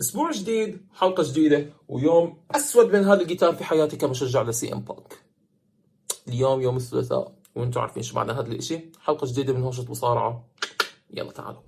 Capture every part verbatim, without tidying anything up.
اسبوع جديد، حلقة جديدة، ويوم اسود من هذا الجيتار في حياتي كمشجع لسي ام بانك. اليوم يوم الثلاثاء وانتم عارفين شو معنى هذا الاشي. حلقة جديدة من هوشة مصارعة. يلا تعالوا.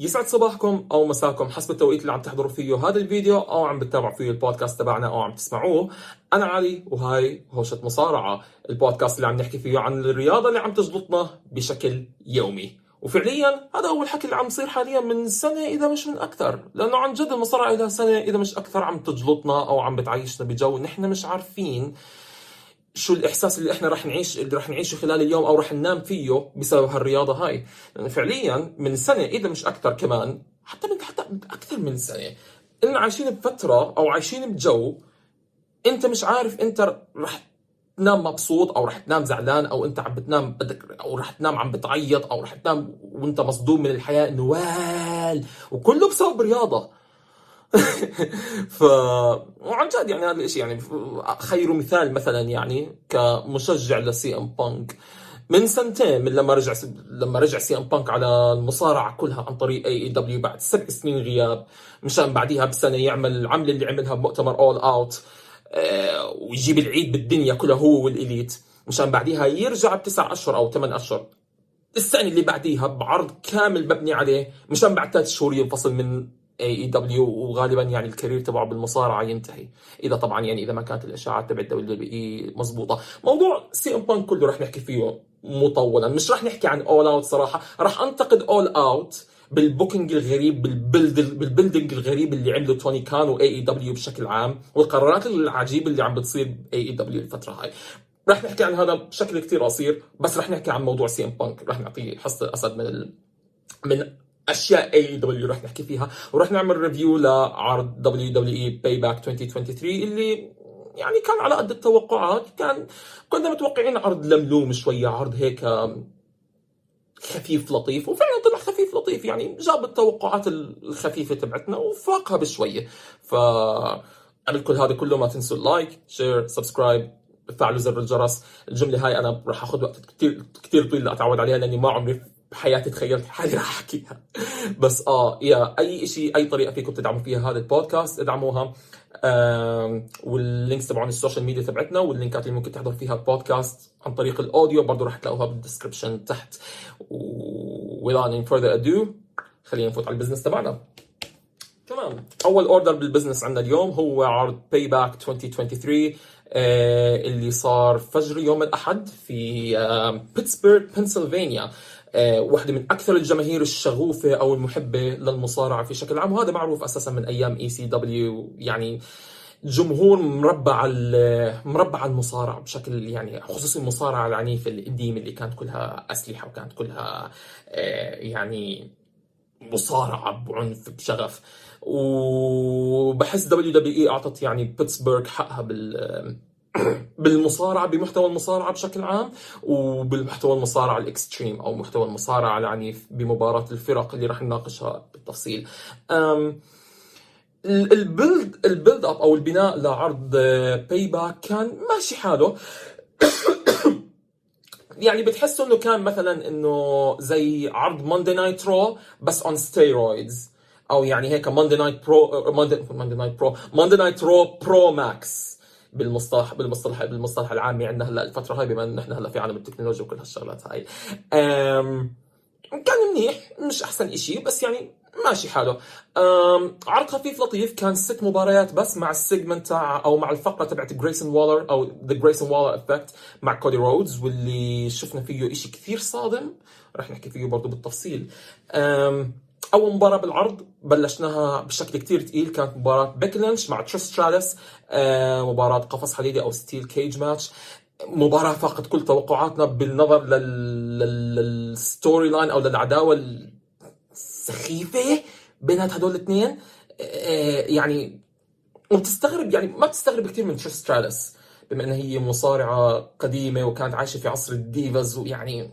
يسعد صباحكم او مساكم حسب التوقيت اللي عم تحضروا فيه هذا الفيديو او عم بتتابعوا فيه البودكاست تبعنا او عم تسمعوه. انا علي وهاي هوشة مصارعة، البودكاست اللي عم نحكي فيه عن الرياضة اللي عم تجلطنا بشكل يومي. وفعليا هذا هو الحكي اللي عم يصير حاليا من سنة اذا مش من اكثر، لانه عن جد المصارعة لها سنة اذا مش اكثر عم تجلطنا او عم بتعيشنا بجو نحن مش عارفين شو الإحساس اللي إحنا رح نعيش اللي رح نعيشه خلال اليوم أو رح ننام فيه بسبب هالرياضة هاي. لأن يعني فعلياً من سنة إذا مش أكتر، كمان حتى من حتى أكثر من سنة، إننا عايشين بفترة أو عايشين بجو أنت مش عارف أنت رح تنام مبسوط أو رح تنام زعلان، أو أنت عم بتنام بدك أو رح تنام عم بتعيط، أو رح تنام وأنت مصدوم من الحياة إنه وال وكله بسبب رياضة. ف وعن جد يعني هذا الشيء يعني خير مثال مثلا يعني كمشجع لسي ام بانك من سنتين، من لما رجع لما رجع سي ام بانك على المصارعه كلها عن طريق اي اي دبليو بعد سبع سنين غياب، مشان بعديها بسنه يعمل العمل اللي عملها بمؤتمر اول اوت آه ويجيب العيد بالدنيا كلها هو والاليت، مشان بعديها يرجع بتسع اشهر او ثمان اشهر السنه اللي بعديها بعرض كامل مبني عليه، مشان بعد ثلاث شهور ينفصل من اي دبليو، وغالبا يعني الكارير تبعه بالمصارعه ينتهي، اذا طبعا يعني اذا ما كانت الاشاعات تبع الدبليو دبليو مضبوطه. موضوع سي ام بانك كله رح نحكي فيه مطولا، مش رح نحكي عن اول اوت صراحه، رح انتقد اول اوت بالبوكينج الغريب، بالبلد بالبلدنج الغريب اللي عمله توني كان واي اي دبليو بشكل عام، والقرارات العجيبه اللي عم بتصير اي اي دبليو الفتره هاي. رح نحكي عن هذا بشكل كتير قصير، بس رح نحكي عن موضوع سي ام بانك، رح نعطيه حصه الاسد من ال... من اشياء اي دبليو رح نحكي فيها، ورح نعمل ريفيو لعرض دبليو دبليو اي باي باك ألفين وثلاثة وعشرين اللي يعني كان على قد التوقعات. كان كنا متوقعين عرض لملوم شويه، عرض هيك خفيف لطيف، وفعلا طلع خفيف لطيف، يعني جاب التوقعات الخفيفه تبعتنا وفاقها بشويه. ف قبل كل هذا كله ما تنسوا اللايك، شير، سبسكرايب، تفعلوا زر الجرس. الجمله هاي انا رح اخذ وقت كثير كثير طويل لاتعود عليها، لاني ما عمري بحياتي تخيلت حالي راح احكيها. بس اه يا اي شيء، اي طريقه فيكم تدعموا فيها هذا البودكاست ادعموها، واللينكس تبعون السوشيال ميديا تبعتنا واللينكات اللي ممكن تحضر فيها البودكاست عن طريق الاوديو برضه راح تلاقوها بالدسكربشن تحت. ويلا without further ado خلينا نفوت على البزنس تبعنا. تمام، اول اوردر بالبزنس عندنا اليوم هو عرض باي باك ألفين وثلاثة وعشرين آه اللي صار فجر يوم الاحد في آه بيتسبرغ بنسلفانيا. أه واحدة من أكثر الجماهير الشغوفة أو المحبة للمصارعة في شكل عام، وهذا معروف أساساً من أيام إي سي دبليو، يعني جمهور مربع مربع المصارعة بشكل يعني خصوصاً المصارعة العنيفة القديم اللي كانت كلها أسلحة وكانت كلها أه يعني مصارعة بعنف بشغف. وبحس دبليو دبليو إي أعطت يعني بيتسبرغ حقها بال بالمصارعه، بمحتوى المصارعه بشكل عام، وبالمحتوى المصارعه الاكستريم او محتوى المصارعه العنيف بمباراه الفرق اللي راح نناقشها بالتفصيل. امم البيلد البيلد اب او البناء لعرض باي باك كان ماشي حاله. يعني بتحسوا انه كان مثلا انه زي عرض ماندي نايت رو بس اون ستيرويدز، او يعني هيك ماندي نايت برو ماندي نايت برو ماندي نايت رو برو ماكس بالمصطلح بالمصطلح بالمصطلح العامي عندنا هلا الفتره هاي، بما ان احنا هلا في عالم التكنولوجيا وكل هالشغلات هاي. أم كان منيح، مش احسن اشي بس يعني ماشي حاله. عرض خفيف لطيف، كان ست مباريات بس مع السيجمنت او مع الفقره تبعت جريسون والر او ذا جريسون والر افكت مع كودي رودز، واللي شفنا فيه اشي كثير صادم رح نحكي فيه برضه بالتفصيل. أم أول مباراة بالعرض بلشناها بشكل كتير تقيل، كانت مباراة بيكي لينش مع تريس ستراتس، مباراة قفص حديدي أو ستيل كيج ماتش، مباراة فاقت كل توقعاتنا بالنظر للستوري لاين أو للعداوة السخيفة بين هدول الاثنين. يعني وبتستغرب يعني ما بتستغرب كتير من تريس ستراتس بما أنها هي مصارعة قديمة وكانت عايشة في عصر الديفاز، ويعني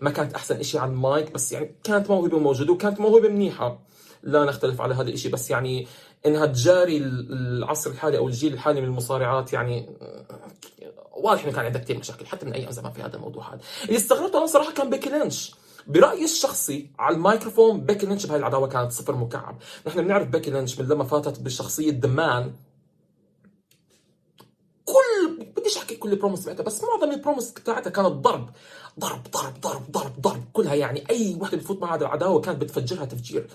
ما كانت أحسن إشي على المايك، بس يعني كانت موهبة موجودة وكانت موهبة منيحة، لا نختلف على هذا الإشي. بس يعني انها تجاري العصر الحالي او الجيل الحالي من المصارعات، يعني واضح انه كان عندها كثير مشاكل حتى من ايام زمان في هذا الموضوع. هذا اللي استغربته انا صراحه كان بيكي لينش، برايي الشخصي على الميكروفون بيكي لينش بهاي العداوه كانت صفر مكعب. نحن بنعرف بيكي لينش من لما فاتت بشخصيه دمان، كل بديش احكي كل البروموس تبعتها، بس معظم البروموس بتاعتها كانت ضرب ضرب ضرب ضرب ضرب ضرب كلها، يعني اي وحده بتفوت مع هذا العداوه كانت بتفجرها تفجير.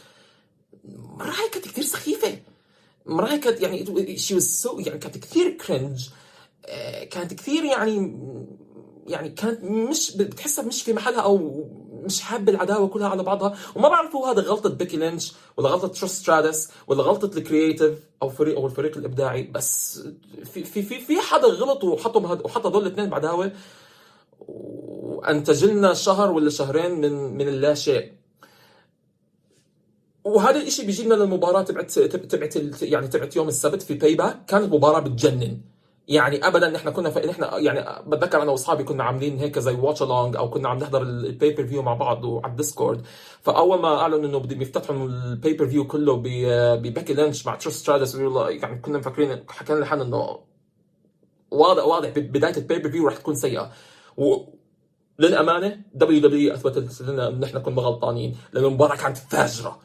مرة هاي كانت كثير سخيفه، مرة هاي كانت يعني شي واز سو، يعني كانت كثير كرنج، كانت كثير يعني يعني كانت مش بتحسها مش في محلها او مش حابه العداوه كلها على بعضها. وما بعرف هو هذا غلطه بيكي لينش ولا غلطه تروس ستراتس ولا غلطه الكرييتيف او فريق او الفريق الابداعي، بس في في في, في حدا غلط وحطهم وحط هذول الاثنين بعداوه وانتج لنا شهر ولا شهرين من من اللا شيء. وهذا الشيء بيجي لنا للمباراه تبعت تبعت يعني تبعت يوم السبت في باي باك. كانت مباراه بتجنن، يعني ابدا نحن كنا ف... نحن يعني بتذكر انا واصحابي كنا عاملين هيك زي واتش الونج او كنا عم نحضر البيبر فيو مع بعض وعلى الديسكورد. فاول ما اعلنوا انه بدهم يفتتحوا البيبر فيو كله ب ببيكي لينش مع تروس ستراتس، يعني كنا مفكرين حكينا لحالنا انه واضح واضح بدايه البيبر فيو رح تكون سيئه. و... للامانه دبليو دبليو اثبتت لنا ان نحن كنا غلطانين، لان المباراه كانت فاجره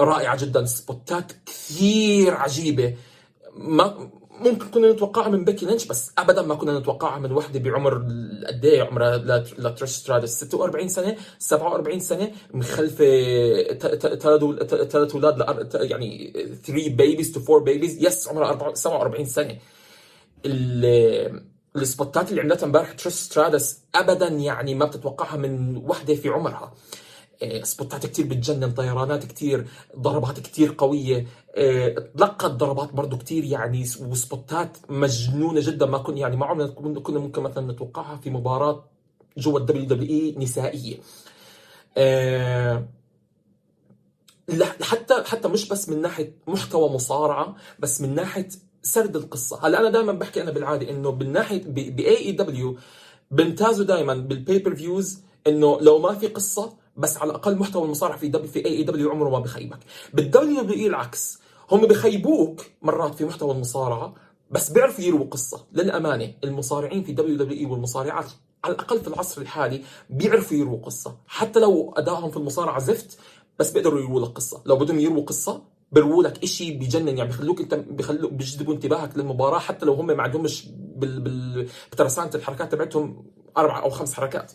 رائعه جدا، سبوتات كثير عجيبه ما ممكن كنا نتوقعها من بيكي لينش، بس ابدا ما كنا نتوقعها من وحده بعمر قد ايه عمرها لتروس ستراتس، ستة وأربعين سنه سبعة وأربعين سنه، مخلفه ثلاث اولاد، يعني ثلاثة بيبيز تو أربعة بيبيز، يس عمرها سبعة وأربعين سنه. السبوتات اللي عملتها امبارح تروس ستراتس ابدا يعني ما بتتوقعها من وحده في عمرها. سبوتات كتير بتجنن، طيرانات كتير، ضربات كتير قوية، تلقت ضربات برضو كتير يعني، وسبوتات مجنونة جدا ما كنا يعني ما عمرنا كنا ممكن مثلا نتوقعها في مباراة جوا ال دبليو دبليو إي نسائية. حتى حتى مش بس من ناحية محتوى مصارعة، بس من ناحية سرد القصة. هلا أنا دائما بحكي أنا بالعادة إنه بالناحية ب إيه إي دبليو بنتازوا دائما بالبيبر فيوز إنه لو ما في قصة بس على الاقل محتوى المصارعه في دبليو في اي اي دبليو عمره ما بخيبك. بالدبليو دبليو العكس، هم بخيبوك مرات في محتوى المصارعه بس بيعرفوا يرووا قصه. للامانه المصارعين في دبليو دبليو اي والمصارعات على الاقل في العصر الحالي بيعرفوا يرووا قصه، حتى لو ادائهم في المصارعه زفت بس بيقدروا يرووا لك قصه. لو بدهم يرووا قصه بيرووا لك شيء بجنن، يعني بخلوك انت بخلوك بيجذبوا انتباهك للمباراه حتى لو هم ما عندهمش بال... بال... بترسانه الحركات تبعتهم اربع او خمس حركات.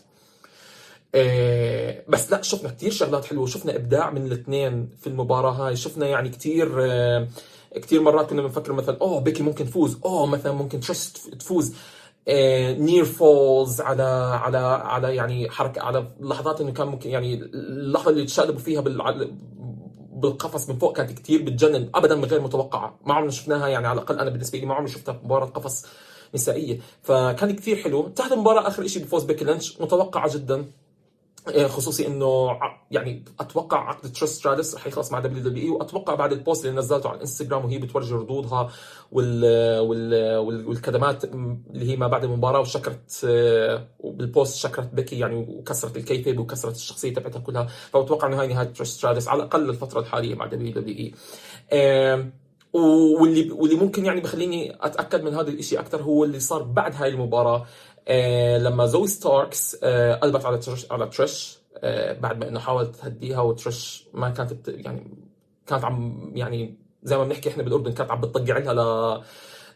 إيه بس لا، شفنا كتير شغلات حلوة، شفنا إبداع من الاثنين في المباراة هاي، شفنا يعني كتير إيه كتير مرات كنا بنفكر مثلا أوه بيكي ممكن تفوز، أوه مثلا ممكن تروس تفوز، إيه نير فولز على على على يعني حركة على لحظات إنه كان ممكن يعني اللحظة اللي تشقلبوا فيها بال بالقفص من فوق كانت كتير بتجنن، أبدا من غير متوقعة، ما عمرنا شفناها يعني على الأقل أنا بالنسبة لي ما عمري شفتها مباراة قفص نسائية، فكان كتير حلو. انتهت المباراة آخر إشي بفوز بيكي لينش، متوقعة جدا، خصوصي انه يعني اتوقع عقد تروس ستراتس رح يخلص مع دبليو دبليو اي، واتوقع بعد البوست اللي نزلته على الانستغرام وهي بتورجي ردودها وال وال والكدمات اللي هي ما بعد المباراه، وشكرت بالبوست شكرت بيكي يعني وكسرت الكيفيه وكسرت الشخصيه تبعتها كلها، فبتوقع انه هاي نهايه تروس ستراتس على الاقل الفتره الحاليه مع دبليو دبليو اي. واللي واللي ممكن يعني بخليني اتاكد من هذا الشيء اكثر هو اللي صار بعد هاي المباراه، آه لما زوي ستاركس آه قلبت على ترش على ترش آه بعد ما انه حاولت تهديها وترش ما كانت بت يعني كانت عم يعني زي ما بنحكي احنا بالاردن كانت عم بتطقع عليها ل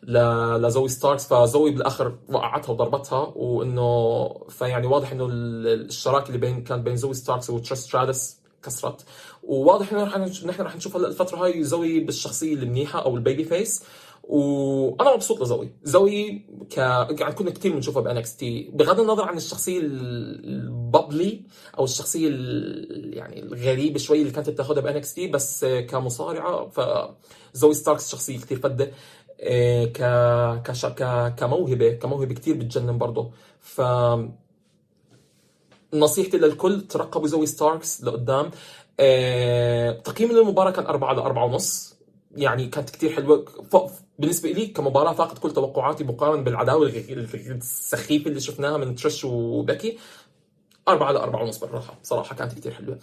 ل لزوي ستاركس، فزوي بالاخر وقعتها وضربتها، وانه فيعني واضح انه الشراكه اللي بين كانت بين زوي ستاركس وتروس ستراتس كسرت، وواضح انه رح نحن رح نشوف هلا الفتره هاي زوي بالشخصيه المنيحه او البيبي فيس. وانا مبسوط لزوي، زوي ك يعني كنا كثير بنشوفها ب إن إكس تي بغض النظر عن الشخصيه البابلي او الشخصيه يعني الغريبه شوي اللي كانت بتاخذها ب إن إكس تي، بس كمصارعه فزوي ستاركس شخصيه كثير فده ك ك كموهبه كموهبه كثير بتجنن برضه. ف نصيحتي للكل ترقبوا زوي ستاركس لقدام. تقييم للمباراه كان أربعة على أربعة ونص، يعني كانت كتير حلوه بالنسبه لي كمباراه، فاقت كل توقعاتي مقارنه بالعداوه السخيفه اللي شفناها من تريش وبيكي. أربعة على أربعة ونص بالراحة، بصراحة كانت كتير حلوة.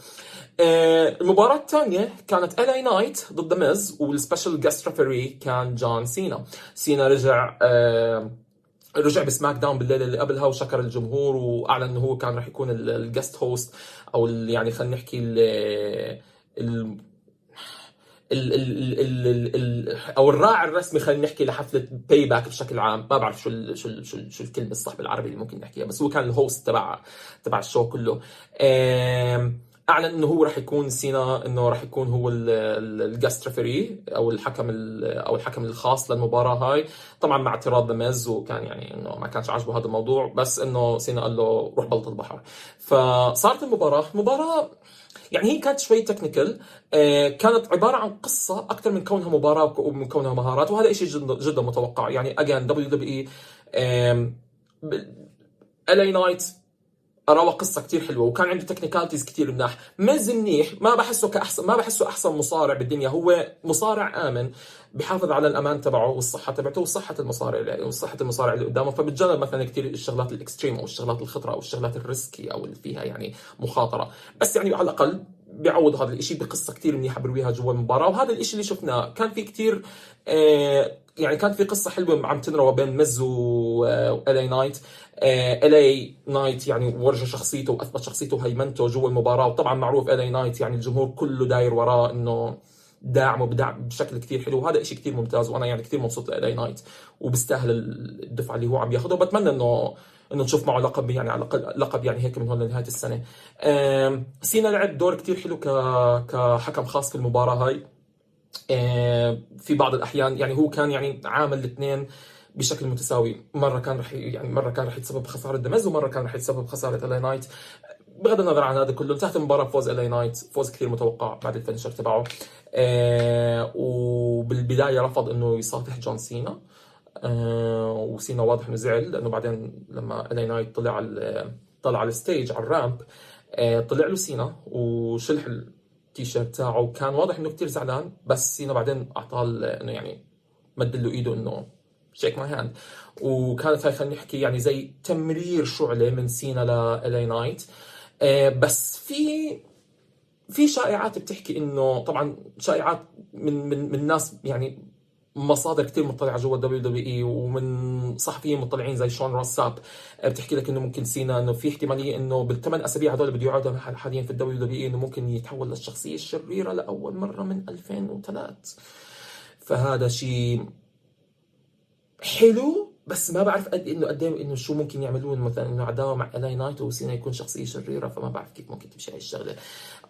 المباراة الثانية كانت إل إيه نايت ضد ميز، والسبيشال جيست ريفري كان جون سينا. سينا رجع رجع بسماك داون بالليلة اللي قبلها وشكر الجمهور وأعلن إنه هو كان رح يكون الجست هوست، أو يعني خلينا نحكي ال ال ال ال ال او الراعي الرسمي، خلينا نحكي لحفله باي باك بشكل عام. ما بعرف شو ال شو ال شو, ال شو الكلمه الصح بالعربي اللي ممكن نحكيها، بس هو كان الهوست تبع تبع الشو كله. اعلن انه هو راح يكون سينا، انه راح يكون هو الجست ريفري او الحكم او الحكم الخاص للمباراه هاي، طبعا مع اعتراض ذا ميز، وكان يعني انه ما كانش عاجبه هذا الموضوع، بس انه سينا قال له روح بلط البحر. فصارت المباراه مباراه يعني هي كانت شوي تكنيكال، كانت عباره عن قصه اكثر من كونها مباراه ومن كونها مهارات، وهذا شيء جدا جدا متوقع. يعني اجان دبليو دبليو اي إل إيه نايت أراوى قصة كتير حلوة، وكان عنده تكنيكالتيز كتير مناح. ميز منيح، ما بحسه كأحسن ما بحسه أحسن مصارع بالدنيا، هو مصارع آمن بحافظ على الأمان تبعه والصحة تبعته وصحة المصارع وصحة المصارع اللي قدامه، فبتجنب مثلا كتير الشغلات الإكستريم أو الشغلات الخطرة أو الشغلات الريسكي أو اللي فيها يعني مخاطرة، بس يعني على الأقل بيعوض هذا الإشي بقصة كتير منيحة برويها جوا المباراة. وهذا الإشي اللي شفناه، كان في كتير آه يعني كانت في قصة حلوة عم تنروى بين ميز وإل إيه نايت. إل إيه نايت يعني ورجى شخصيته وأثبت شخصيته وهيمنته جوا المباراة، وطبعا معروف إل إيه نايت يعني الجمهور كله داير وراه إنه داعمه بدعم بشكل كتير حلو، وهذا إشي كتير ممتاز. وأنا يعني كتير مبسوط لإل إيه نايت، وبستاهل الدفعة اللي هو عم ياخده، وبتمنى إنه إنه نشوف معه لقب يعني على لقب يعني هيك من هون لنهاية السنة. سينا لعب دور كتير حلو ك كحكم خاص في المباراة هاي، في بعض الأحيان يعني هو كان يعني عامل الاثنين بشكل متساوي، مرة كان رح يعني مرة كان رح يتسبب خسارة دمز، ومرة كان رح يتسبب خسارة إل إيه نايت. بغض النظر عن هذا كله، انتهت المباراة بفوز إل إيه نايت، فوز كثير متوقع بعد الفينشر تبعه. وبالبداية رفض إنه يصافح جون سينا، وسينا واضح إنه زعل، لأنه بعدين لما إل إيه نايت طلع على طلع على الستيج على الرامب، طلع له سينا وشلح التيشيرت تاعه، وكان واضح انه كتير زعلان، بس سينا بعدين اعطاه انه يعني مد له ايده انه شيك ماي هاند، وكانت هاي خلينا نحكي يعني زي تمرير شعله من سينا لإل إيه نايت. آه بس في في شائعات بتحكي انه، طبعا شائعات من من من ناس يعني مصادر كتير مطلعه جوا الدبليو دبليو اي، ومن صحفيين مطلعين زي شون روساب، بتحكي لك انه ممكن سينا انه في احتماليه انه بالثمان اسابيع هذول بده يقعدوا حاليا في الدبليو دبليو اي انه ممكن يتحول للشخصيه الشريره لاول مره من ألفين وثلاثة. فهذا شيء حلو، بس ما بعرف قد انه قد انه شو ممكن يعملون، مثلا انه عداوه مع إل إيه نايت وسينا يكون شخصيه شريره، فما بعرف كيف ممكن تمشي هاي الشغله،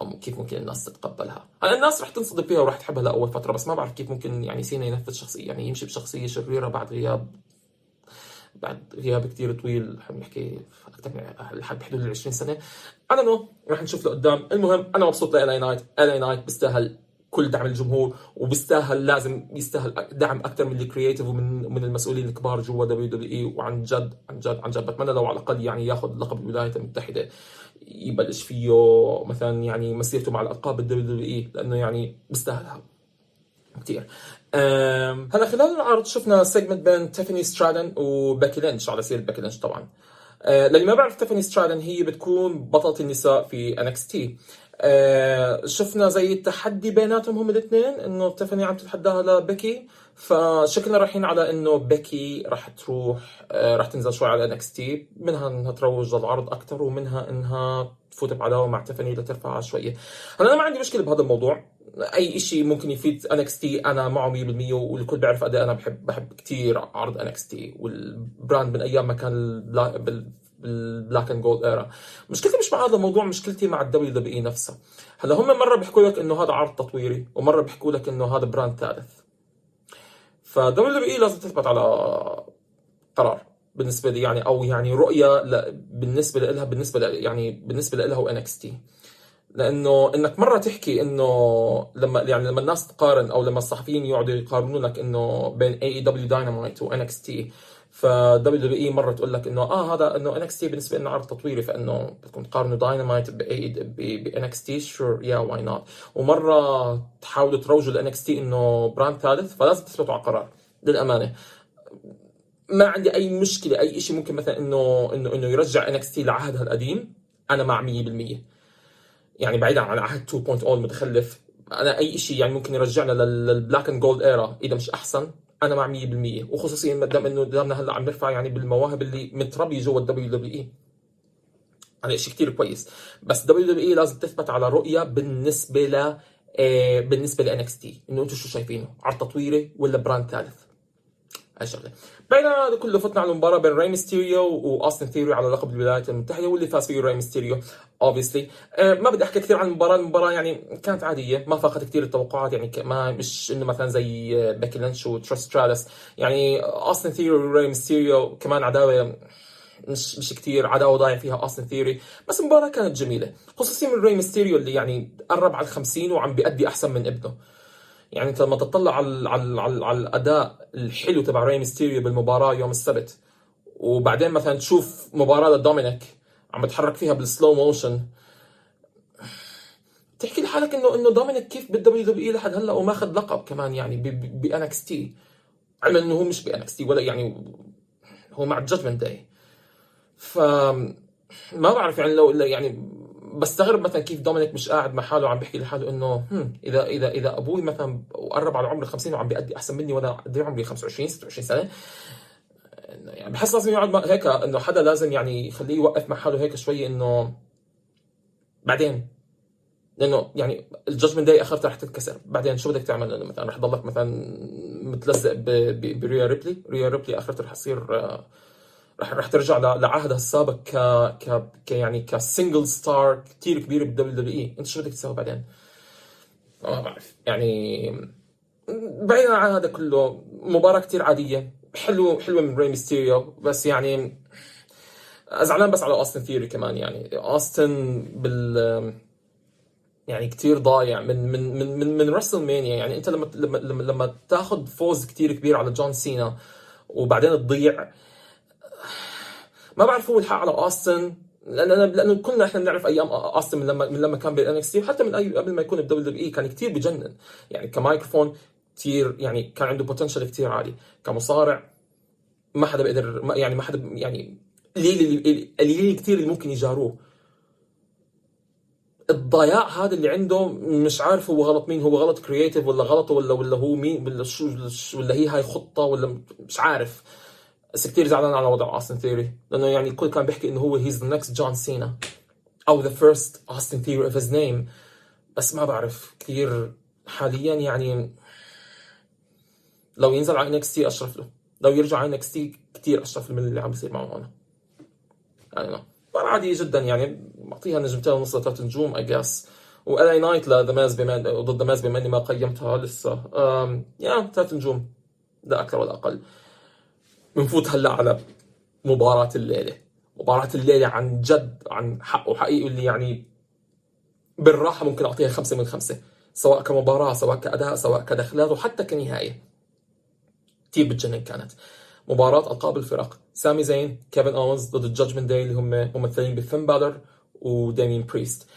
او كيف ممكن الناس تتقبلها. هلا الناس رح تنصدم فيها وراح تحبها لاول فتره، بس ما بعرف كيف ممكن يعني سينا ينفذ شخصيه، يعني يمشي بشخصيه شريره بعد غياب بعد غياب كثير طويل، عم نحكي اكثر من لحد حدود ال عشرين سنه. انا نو رح نشوف لقدام. المهم انا مبسوط لإل إيه نايت، إل إيه نايت بيستاهل كل دعم الجمهور، وبيستاهل لازم يستاهل دعم اكثر من الكرييتيف ومن من المسؤولين الكبار جوا دبليو دبليو اي. وعن جد عن جد عن جد بتمنى لو على الاقل يعني ياخذ لقب الولايات المتحده، يبلش فيه مثلا يعني مسيرته مع الالقاب بالدبليو دبليو اي، لانه يعني بيستاهلها كثير. هلا خلال العرض شفنا سيجمنت بين تيفاني ستراتون وبيكي لينش، على سير بيكي لينش طبعا. أه للي ما بعرف، تيفاني ستراتون هي بتكون بطلة النساء في إن إكس تي. آه شفنا زي التحدي بيناتهم هم الاثنين، انه تيفاني عم تتحداها لبيكي، فشكلنا رايحين على انه بيكي راح تروح آه راح تنزل شوي على إن إكس تي، منها انها تروج للعرض اكثر، ومنها انها تفوت بعداوه مع تيفاني لترفعها شويه. هلا انا ما عندي مشكله بهذا الموضوع، اي شيء ممكن يفيد إن إكس تي انا معه مية بالمية، والكل بيعرف قد انا بحب بحب كثير عرض إن إكس تي والبراند من ايام ما كان البلاك اند جولد ايرا. مشكلتي مش مع هذا الموضوع، مشكلتي مع الدبليو دبليو اي نفسها. هلا هم مره بيحكوا لك انه هذا عرض تطويري، ومره بيحكوا لك انه هذا براند ثالث، فالدبليو دبليو اي لازم تثبت على قرار بالنسبه لي يعني، او يعني رؤيه ل... بالنسبه لها بالنسبه ل... يعني بالنسبه لها وان اكس تي، لانه انك مره تحكي انه لما يعني لما الناس تقارن، او لما الصحفيين يقعدوا يقارنوا لك انه بين اي اي دبليو داينامايت وان اكس تي، فدبليو دبليو اي مره تقول لك انه اه هذا انه ان اكس تي بالنسبه لنا عرض تطويري، فانه بدكم تقارنوا داينامايت ب ان اكس تي، شور يا واي نوت، ومره تحاولوا تروجوا لان اكس تي انه براند ثالث، فلازم تثبتوا على قرار. للامانه ما عندي اي مشكله، اي شيء ممكن مثلا انه انه انه يرجع ان اكس تي لعهدها القديم، انا مع مية بالمية. يعني بعيدا عن عهد تو بوينت أو المتخلف، انا اي شيء يعني ممكن يرجعنا للبلاك اند جولد ايرا اذا مش احسن، انا مع مية بالمية، وخصوصيا ما دام انه دامنا هلا عم نرفع يعني بالمواهب اللي متربيه جوا الدبليو دبليو اي، هذا شيء كثير كويس. بس دبليو دبليو اي لازم تثبت على رؤيه بالنسبه ل آه بالنسبه لان اكس تي، انه انتم شو شايفينه، عرض تطويري ولا براند ثالث؟ هالشغله. بين هذا كله فتنا على المباراه بين راي ميستيريو واوستن ثيوري على لقب الولايات المتحده، واللي فاز فيه راي ميستيريو اوبسلي. آه ما بدي احكي كثير عن المباراه، المباراه يعني كانت عاديه، ما فاقت كثير التوقعات، يعني ما مش انه مثلا زي باكي لينش وتريسترالس، يعني اوستن ثيوري وراي ميستيريو كمان عداوه مش مش كثير، عداوه ضايع فيها اوستن ثيوري، بس المباراه كانت جميله، خصوصيا من راي ميستيريو اللي يعني قرب على الخمسين وعم بيأدي احسن من ابنه. يعني انت لما تطلع على على على, على الاداء الحلو تبع راي ميستيريو بالمباراه يوم السبت، وبعدين مثلا تشوف مباراه لدومينيك عم بتحرك فيها بالسلو موشن، بتحكي لحالك انه انه دومينيك كيف بالدبليو دبليو اي لحد هلا وماخذ لقب كمان يعني بان اكس تي، علما انه هو مش بان اكس تي ولا يعني هو مع الجادجمنت داي. ف ما بعرف يعني لو يعني بستغرب مثلا كيف دومينيك مش قاعد مع حاله وعم بيحكي لحاله انه اذا اذا اذا ابوي مثلا وقرب على عمر خمسين وعم بيأدي احسن مني وانا قد ايه عمري خمسة وعشرين ستة وعشرين سنه، يعني بحس لازم يقعد هيك، انه حدا لازم يعني يخليه يوقف مع حاله هيك شوي، انه بعدين لانه يعني الجادجمنت داي اخرته رح تتكسر، بعدين شو بدك تعمل؟ انه مثلا رح تضلك مثلا متلزق بريا ريبلي، ريا ريبلي اخرته رح تصير رح رح ترجع لعهدها السابق ك ك يعني كسنجل ستار كثير كبير بالدبليو دبليو اي، انت شو بدك تسوي بعدين؟ ما بعرف يعني. بعيدا عن هذا كله مباراه كثير عاديه، حلوه حلوه من راي ميستيريو، بس يعني زعلان بس على اوستن ثيوري كمان، يعني اوستن بال يعني كثير ضايع من من من من, من رسل مانيا. يعني انت لما لما لما, لما تاخذ فوز كثير كبير على جون سينا وبعدين تضيع، ما بعرف هو الحق على اوستن، لانه لانه كلنا احنا بنعرف ايام اوستن من لما من لما كان بالان اكس تي، وحتى من أي قبل ما يكون بدبليو دبليو اي كان كثير بجنن، يعني كمايكروفون كثير، يعني كان عنده بوتنشل كثير عالي، كمصارع ما حدا بيقدر، يعني ما حدا يعني قليل قليل كثير اللي ممكن يجاروه. الضياع هذا اللي عنده مش عارف هو غلط مين، هو غلط كرييتيف ولا غلطه ولا ولا هو مين ولا شو ولا هي هاي خطه ولا مش عارف. بس كثير زعلان على وضع اوستن ثيوري، لانه يعني الكل كان بيحكي انه هو هيز ذا نكست جون سينا او ذا فيرست اوستن ثيوري اوف هيز نيم، بس ما بعرف كثير حاليا، يعني لو ينزل على ان اكس تي اشرف له، لو يرجع على ان اكس تي كثير اشرف له من اللي عم بيصير معه هون. يعني مباراة عادية جدا، يعني بعطيها نجمتين ونص لثلاث نجوم اي جاس. والي نايت لذا ماز بمان ضد ماز بمان ما قيمتها لسه، يا ثلاث نجوم لا اكثر ولا اقل. بنفوت هلا على مباراة الليلة، مباراة الليلة عن جد عن حق وحقيقي، اللي يعني بالراحة ممكن أعطيها خمسة من خمسة، سواء كمباراة سواء كأداء سواء كدخلات وحتى كنهاية. كثير بتجنن كانت مباراة ألقاب الفرق، سامي زين كيفن أونز ضد الجادجمنت داي اللي هم ممثلين بفين بالور ودامين بريست.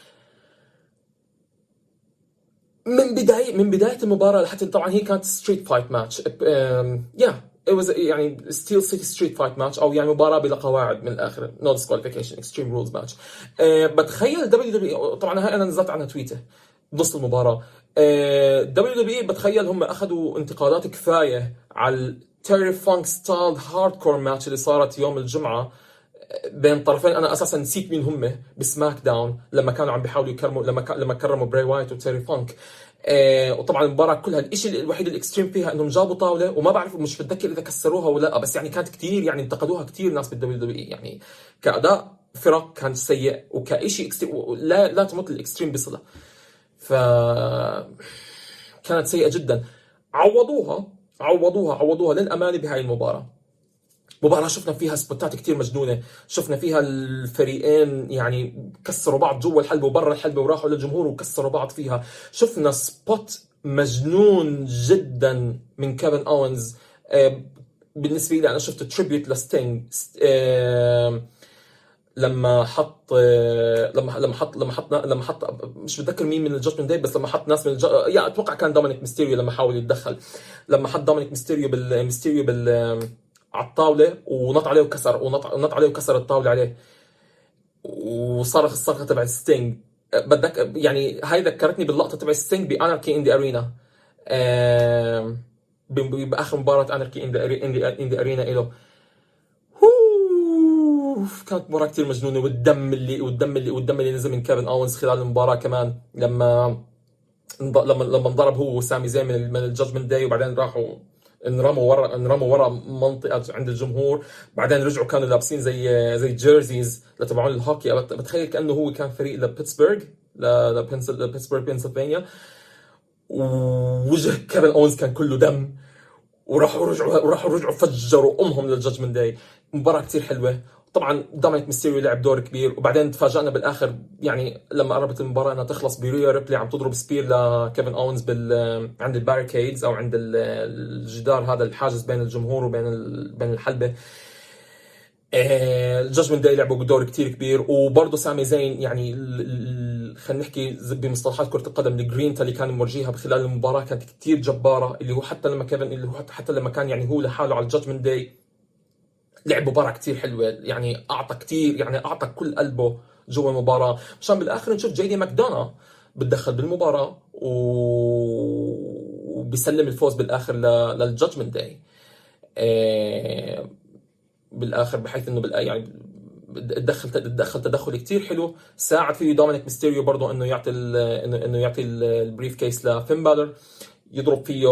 من بداية من بداية المباراة لحتى طبعا هي كانت ستريت فايت ماتش، يا It was يعني ستيل سيتي ستريت فايت ماتش، او يعني مباراه بلا قواعد من الاخر، نو ديسكواليفيكيشن اكستريم رولز ماتش. بتخيل دبليو دبليو، طبعا هاي انا نزلت عنها تويته بنص المباراه، دبليو دبليو بتخيل هم اخذوا انتقادات كفايه على تيري فانك ستايل هارد كور ماتش اللي صارت يوم الجمعه بين طرفين انا اساسا نسيت مين هم بسماك داون، لما كانوا عم بيحاولوا يكرموا لما لما كرموا براي وايت وتيري فانك. آه وطبعا المباراه كلها الشيء الوحيد الاكستريم فيها انهم جابوا طاوله، وما بعرف مش بتذكر اذا كسروها ولا لا، بس يعني كانت كثير يعني انتقدوها كثير ناس بالدبليو دبليو اي، يعني كاداء فرق كان سيء وكشيء لا لا تمت الاكستريم بصله، ف كانت سيئه جدا. عوضوها عوضوها عوضوها للامانه بهاي المباراه، مباراه شفنا فيها سبوتات كثير مجنونه، شفنا فيها الفريقين يعني كسروا بعض جوا الحلبه وبرا الحلبه وراحوا للجمهور وكسروا بعض فيها، شفنا سبوت مجنون جدا من كيفن أونز. آه بالنسبه لي انا شفت تريبيوت لستينج، آه لما حط آه لما لما حط لما حط لما حط مش بتذكر مين من الجادجمنت داي، بس لما حط ناس من الج... يعني اتوقع كان دومينيك ميستيريو لما حاول يتدخل، لما حط دومينيك ميستيريو بالميستيريو بال على الطاوله ونط عليه وكسر ونط, ونط عليه وكسر الطاوله عليه. وصرخ الصرخه تبع ستينج. بدك يعني هاي ذكرتني باللقطه تبع ستينج باناركي ان ذا ارينا، باخر مباراه اناركي ان ذا ارينا له. كانت مباراه كثير مجنونه، والدم اللي والدم اللي والدم اللي نزل من كيفن اونز خلال المباراه كمان، لما لما لما انضرب هو وسامي زين من من الجادجمنت داي، وبعدين راحوا انرموا ورا انرموا ورا منطقه عند الجمهور، بعدين رجعوا كانوا لابسين زي زي جيرزيز لتبعون الهوكي. بتخيل كانه هو كان فريق لبيتسبرغ لبيتسبرغ بنسلفانيا، ووجه كيفن اونز كان كله دم، وراحوا رجعوا وراحوا رجعوا فجروا امهم للجادجمنت داي. مباراه كثير حلوه. طبعا دامينيك ميستيريو لعب دور كبير، وبعدين تفاجئنا بالاخر يعني لما قربت المباراه انها تخلص بريا ريبلي عم تضرب سبير لكيفن اونز بال عند الباريكيدز او عند الجدار، هذا الحاجز بين الجمهور وبين ال... بين الحلبه. الجاجمنت داي لعبوا دور كتير كبير، وبرضه سامي زين يعني ال... خلينا نحكي بمصطلحات كره القدم الجرينتا اللي كان مورجيها خلال المباراه كانت كتير جباره، اللي هو حتى لما كيفن اللي هو حتى لما كان يعني هو لحاله على الجاجمنت داي لعب مباراة كتير حلوة، يعني أعطى كتير يعني أعطى كل قلبه جوا المباراة، مشان بالآخر نشوف جايدي ماكدونا بتدخل بالمباراة وبيسلم الفوز بالآخر للجادجمنت داي بالآخر، بحيث إنه بالآخر يعني تدخل تدخل تدخل كتير حلو، ساعد فيه دومينيك ميستيريو برضه إنه يعطي إنه يعطي البريف كيس لفين بالر، يضرب فيه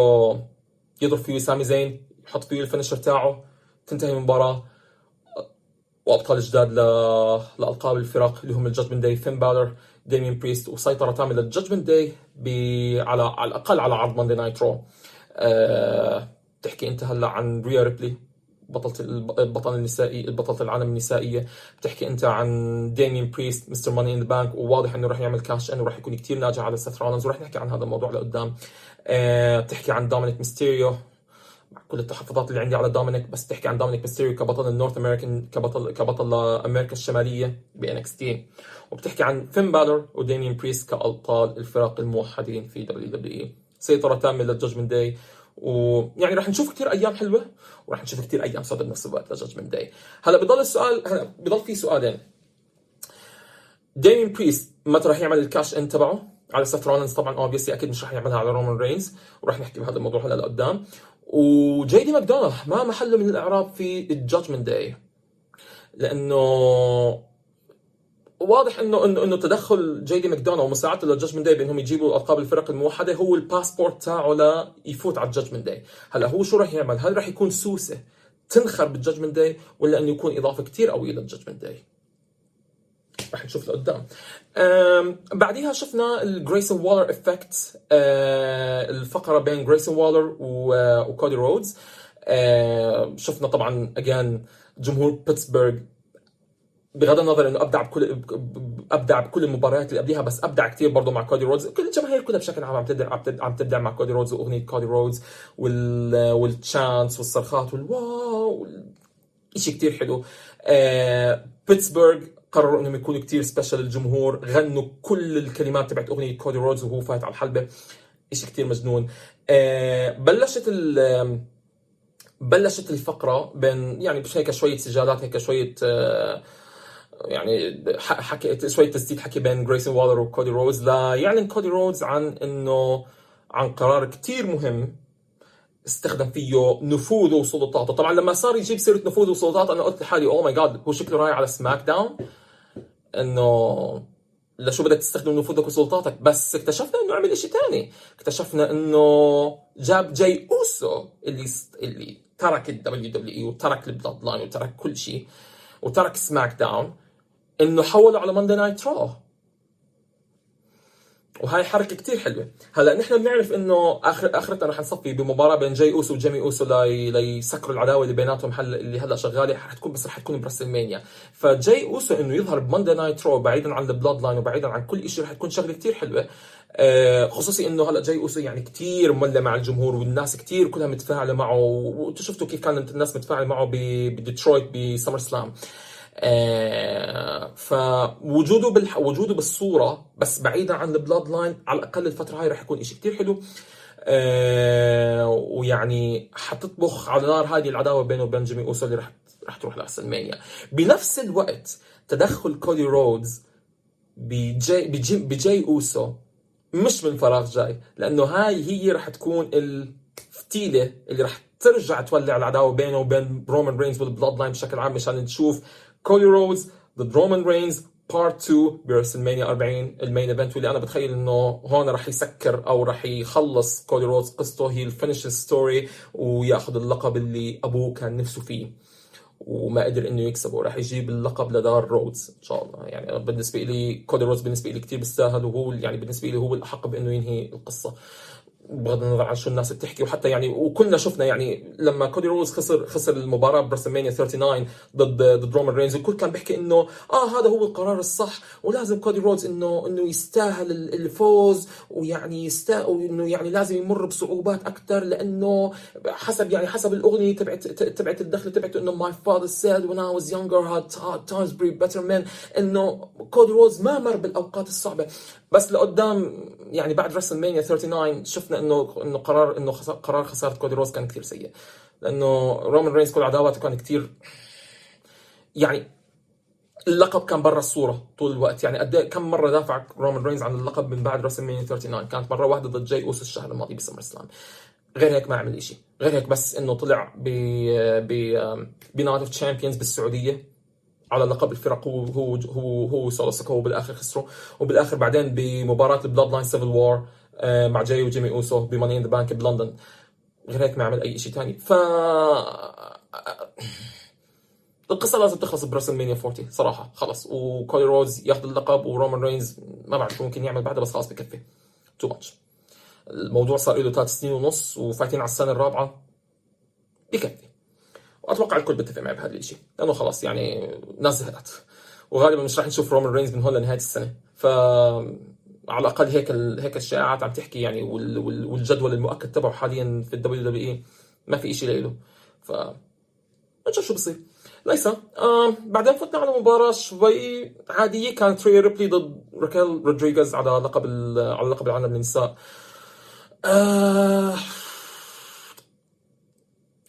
يضرب فيه سامي زين، يحط فيه الفينشر تاعه، تنتهي المباراة وأبطال جداد ل... لألقاب الفرق اللي هم الجادجمنت داي، فين بالر، ديمين بريست، وسيطرة تامة للجادجمنت داي ب... على على الأقل على عرض ماندي نايت رو. أه... بتحكي أنت هلا عن ريا ريبلي بطلة البطل النسائي بطلة العالم النسائية، بتحكي أنت عن ديمين بريست مستر ماني إن ذا بانك، وواضح إنه راح يعمل كاش إنه راح يكون كتير ناجح على سيث رولينز، وراح نحكي عن هذا الموضوع لقدام. أه... بتحكي عن دومينيك ميستيريو مع كل التحفظات اللي عندي على دومينيك، بس تحكي عن دومينيك ميستيريو كبطل النورث امريكان كبطل كبطل امريكا الشماليه بNXT، وبتحكي عن فين بالور وديمين بريست كابطال الفرق الموحدين في دبليو دبليو اي. سيطره تامه للجادجمنت داي، ويعني راح نشوف كتير ايام حلوه، وراح نشوف كتير ايام صعبه بنفس الوقت للجادجمنت داي. هلا بضل السؤال، هلا بضل في سؤالين، ديمين بريست متى راح يعمل الكاش ان تبعه على سيث رولينز؟ طبعا اوبيسلي اكيد مش راح يعملها على رومان رينز، وراح نحكي بهذا الموضوع هلا لقدام. وجايدي ماكدونا ما محله من الاعراب في الجادجمنت داي، لانه واضح انه انه, إنه تدخل جايدي ماكدونا ومساعدته للجادجمنت داي بانهم يجيبوا القاب الفرق الموحده هو الباسبورت تاعه لا يفوت على الجادجمنت داي. هلا هو شو راح يعمل؟ هل راح يكون سوسه تنخر بالجادجمنت داي، ولا انه يكون اضافه كتير قويه للجادجمنت داي؟ راح نشوف لقدام. بعديها شفنا الجريسون والر افكت، الفقره بين جريسون والر وكودي رودز. شفنا طبعا اجان جمهور بيتسبرغ، بغض النظر انه ابدع بكل ابدع بكل المباريات اللي قبليها، بس ابدع كثير برضه مع كودي رودز. كل الجماهير كلها بشكل عام عم تبدع عم تبدع مع كودي رودز، واغنيه كودي رودز والتشانس والصرخات والواو، شيء كثير حلو. بيتسبرغ قرروا انهم يكونوا كتير سبيشال للجمهور، غنوا كل الكلمات تبعت اغنيه كودي رودز وهو فايت على الحلبه، شيء كتير مجنون. آه بلشت بلشت الفقره بين يعني هيك شويه سجالات، هيك شويه آه يعني حكي شويه تسديد حكي بين جريسون والر وكودي رودز، لا يعلن كودي رودز عن انه عن قرار كتير مهم استخدم فيه نفوذه وسلطاته. طبعا لما صار يجيب سيره نفوذه وسلطاته انا قلت لحالي اوه ماي جاد، هو شكله رايح على سماك داون، انه لشو بدك تستخدم نفوذك وسلطاتك. بس اكتشفنا انه عمل شيء ثاني، اكتشفنا انه جاب جاي اوسو اللي اللي ترك الدبليو دبليو اي وترك البلاد لاين وترك كل شيء وترك سماك داون، انه حوله على ماندي نايت رو، وهاي حركه كتير حلوه. هلا نحن بنعرف انه اخر اخرتنا رح نصفي بمباراه بين جاي اوسو وجيمي اوسو لي ليسكروا العداوه اللي بيناتهم هلا اللي هلا شغاله، رح تكون بس رح تكون برسلمانيا. فجاي اوسو انه يظهر بماندي نايت رو بعيدا عن البلاد لاين وبعيدا عن كل شيء رح تكون شغله كتير حلوه، خصوصي انه هلا جاي اوسو يعني كتير مولع مع الجمهور، والناس كتير كلها متفاعله معه، وشفتوا كيف كانت الناس متفاعله معه بديترويت بسمر سلام. آه فوجوده بالح... وجوده بالصوره بس بعيدا عن البلاد لاين على الاقل الفتره هاي رح يكون شيء كتير حلو، آه ويعني حتطبخ على نار هذه العداوه بينه وبين جيمي اوسو اللي رح راح تروح لرسلمانيا. بنفس الوقت تدخل كودي رودز بجاي, بجاي, بجاي أوسو مش من فراغ جاي، لأنه هاي هي راح تكون الفتيلة اللي راح ترجع تولع العداوة بينه وبين رومان رينز والبلاد لاين بشكل عام، مشان نشوف كودي رودز ضد رومان رينز بارت تو برسلمانيا أربعين المين ايفنت، واللي انا بتخيل انه هون راح يسكر او راح يخلص كودي رودز قصته، هي الفينيش ستوري وياخذ اللقب اللي ابوه كان نفسه فيه وما قدر انه يكسبه، راح يجيب اللقب لدار رودز ان شاء الله. يعني بالنسبه لي كودي رودز بالنسبه لي كثير بيستاهل، وهو يعني بالنسبه لي هو الاحق بانه ينهي القصه بغض النظر عن شو الناس بتحكي. وحتى يعني وكلنا شفنا يعني لما كودي رودز خسر خسر المباراه برسلمانيا تسعة وثلاثين ضد ضد رومان رينز، الكل كان بيحكي انه اه هذا هو القرار الصح ولازم كودي رودز انه انه يستاهل الفوز، ويعني يستاهل انه يعني لازم يمر بصعوبات اكثر، لانه حسب يعني حسب الاغنيه تبعت تبعت الدخله تبعته انه ماي فاذر سيد وين اي واز يونجر هاد تايمز بري بيتر مان، انه كودي رودز ما مر بالاوقات الصعبه. بس لقدام يعني بعد رسلمانيا ثلاثة وثلاثين شفنا انه انه قرار انه خسار قرار خساره كودي رودز كان كثير سيء، لانه رومان رينز كل عداواته كان كثير يعني اللقب كان برا الصوره طول الوقت. يعني قد كم مره دافع رومان رينز عن اللقب من بعد رسلمانيا ثلاثة وثلاثين؟ كانت مره واحده ضد جاي اوسو الشهر الماضي بسمر سلام، غير هيك ما عمل شيء، غير هيك بس انه طلع ب ب بنايت اوف تشامبيونز بالسعوديه على لقب الفرق، هو هو هو سولوسكو بالاخر خسره، وبالاخر بعدين بمباراه البلاد لاين سيفل وار مع جاي وجيمي اوسو بماني ان ذا بانك بلندن، غير هيك ما عمل اي شيء ثاني. ف القصه لازم تخلص برسلمانيا أربعين صراحه، خلص وكودي رودز ياخذ اللقب ورومان رينز ما بعرف شو ممكن يعمل بعده، بس خلاص بكفي تو ماتش. الموضوع صار له ثلاث سنين ونص وفايتين على السنه الرابعه، بكفي. واتوقع الكل بيتفق معي بهذا الشيء، لانه خلاص يعني ناس زهقت، وغالبا مش راح نشوف رومان رينز من هون لنهايه السنه. ف على الاقل هيك ال... هيك الشائعات عم تحكي يعني، وال... والجدول المؤكد تبعه حاليا في الدبليو دبليو اي ما في شيء له. ف نشوف شو بصير. ليس آه... بعدين فتنا على مباراه شوي عاديه، كانت ري ريبلي ضد راكيل رودريغيز على لقب ال... على لقب العالم للنساء. آه...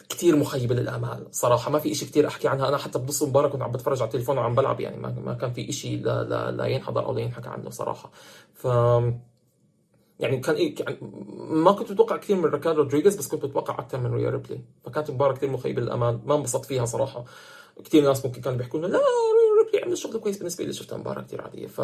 كثير مخيبه للامال صراحه، ما في شيء كثير احكي عنها. انا حتى بنص المباراه كنت عم بتفرج على التليفون وعم بلعب، يعني ما كان في شيء لا, لا, لا ينحضر او لا ينحكى عنه صراحه. ف يعني كان إيه ما كنت متوقع كثير من راكيل رودريغيز، بس كنت متوقع اكثر من ريا ريبلي، فكانت مباراه كثير مخيبه للامال ما انبسطت فيها صراحه. كثير ناس ممكن كانوا بيحكوا لنا لا ريا ريبلي عملت شغل كويس، بالنسبه لي شفتها مباراه كثير عاديه. ف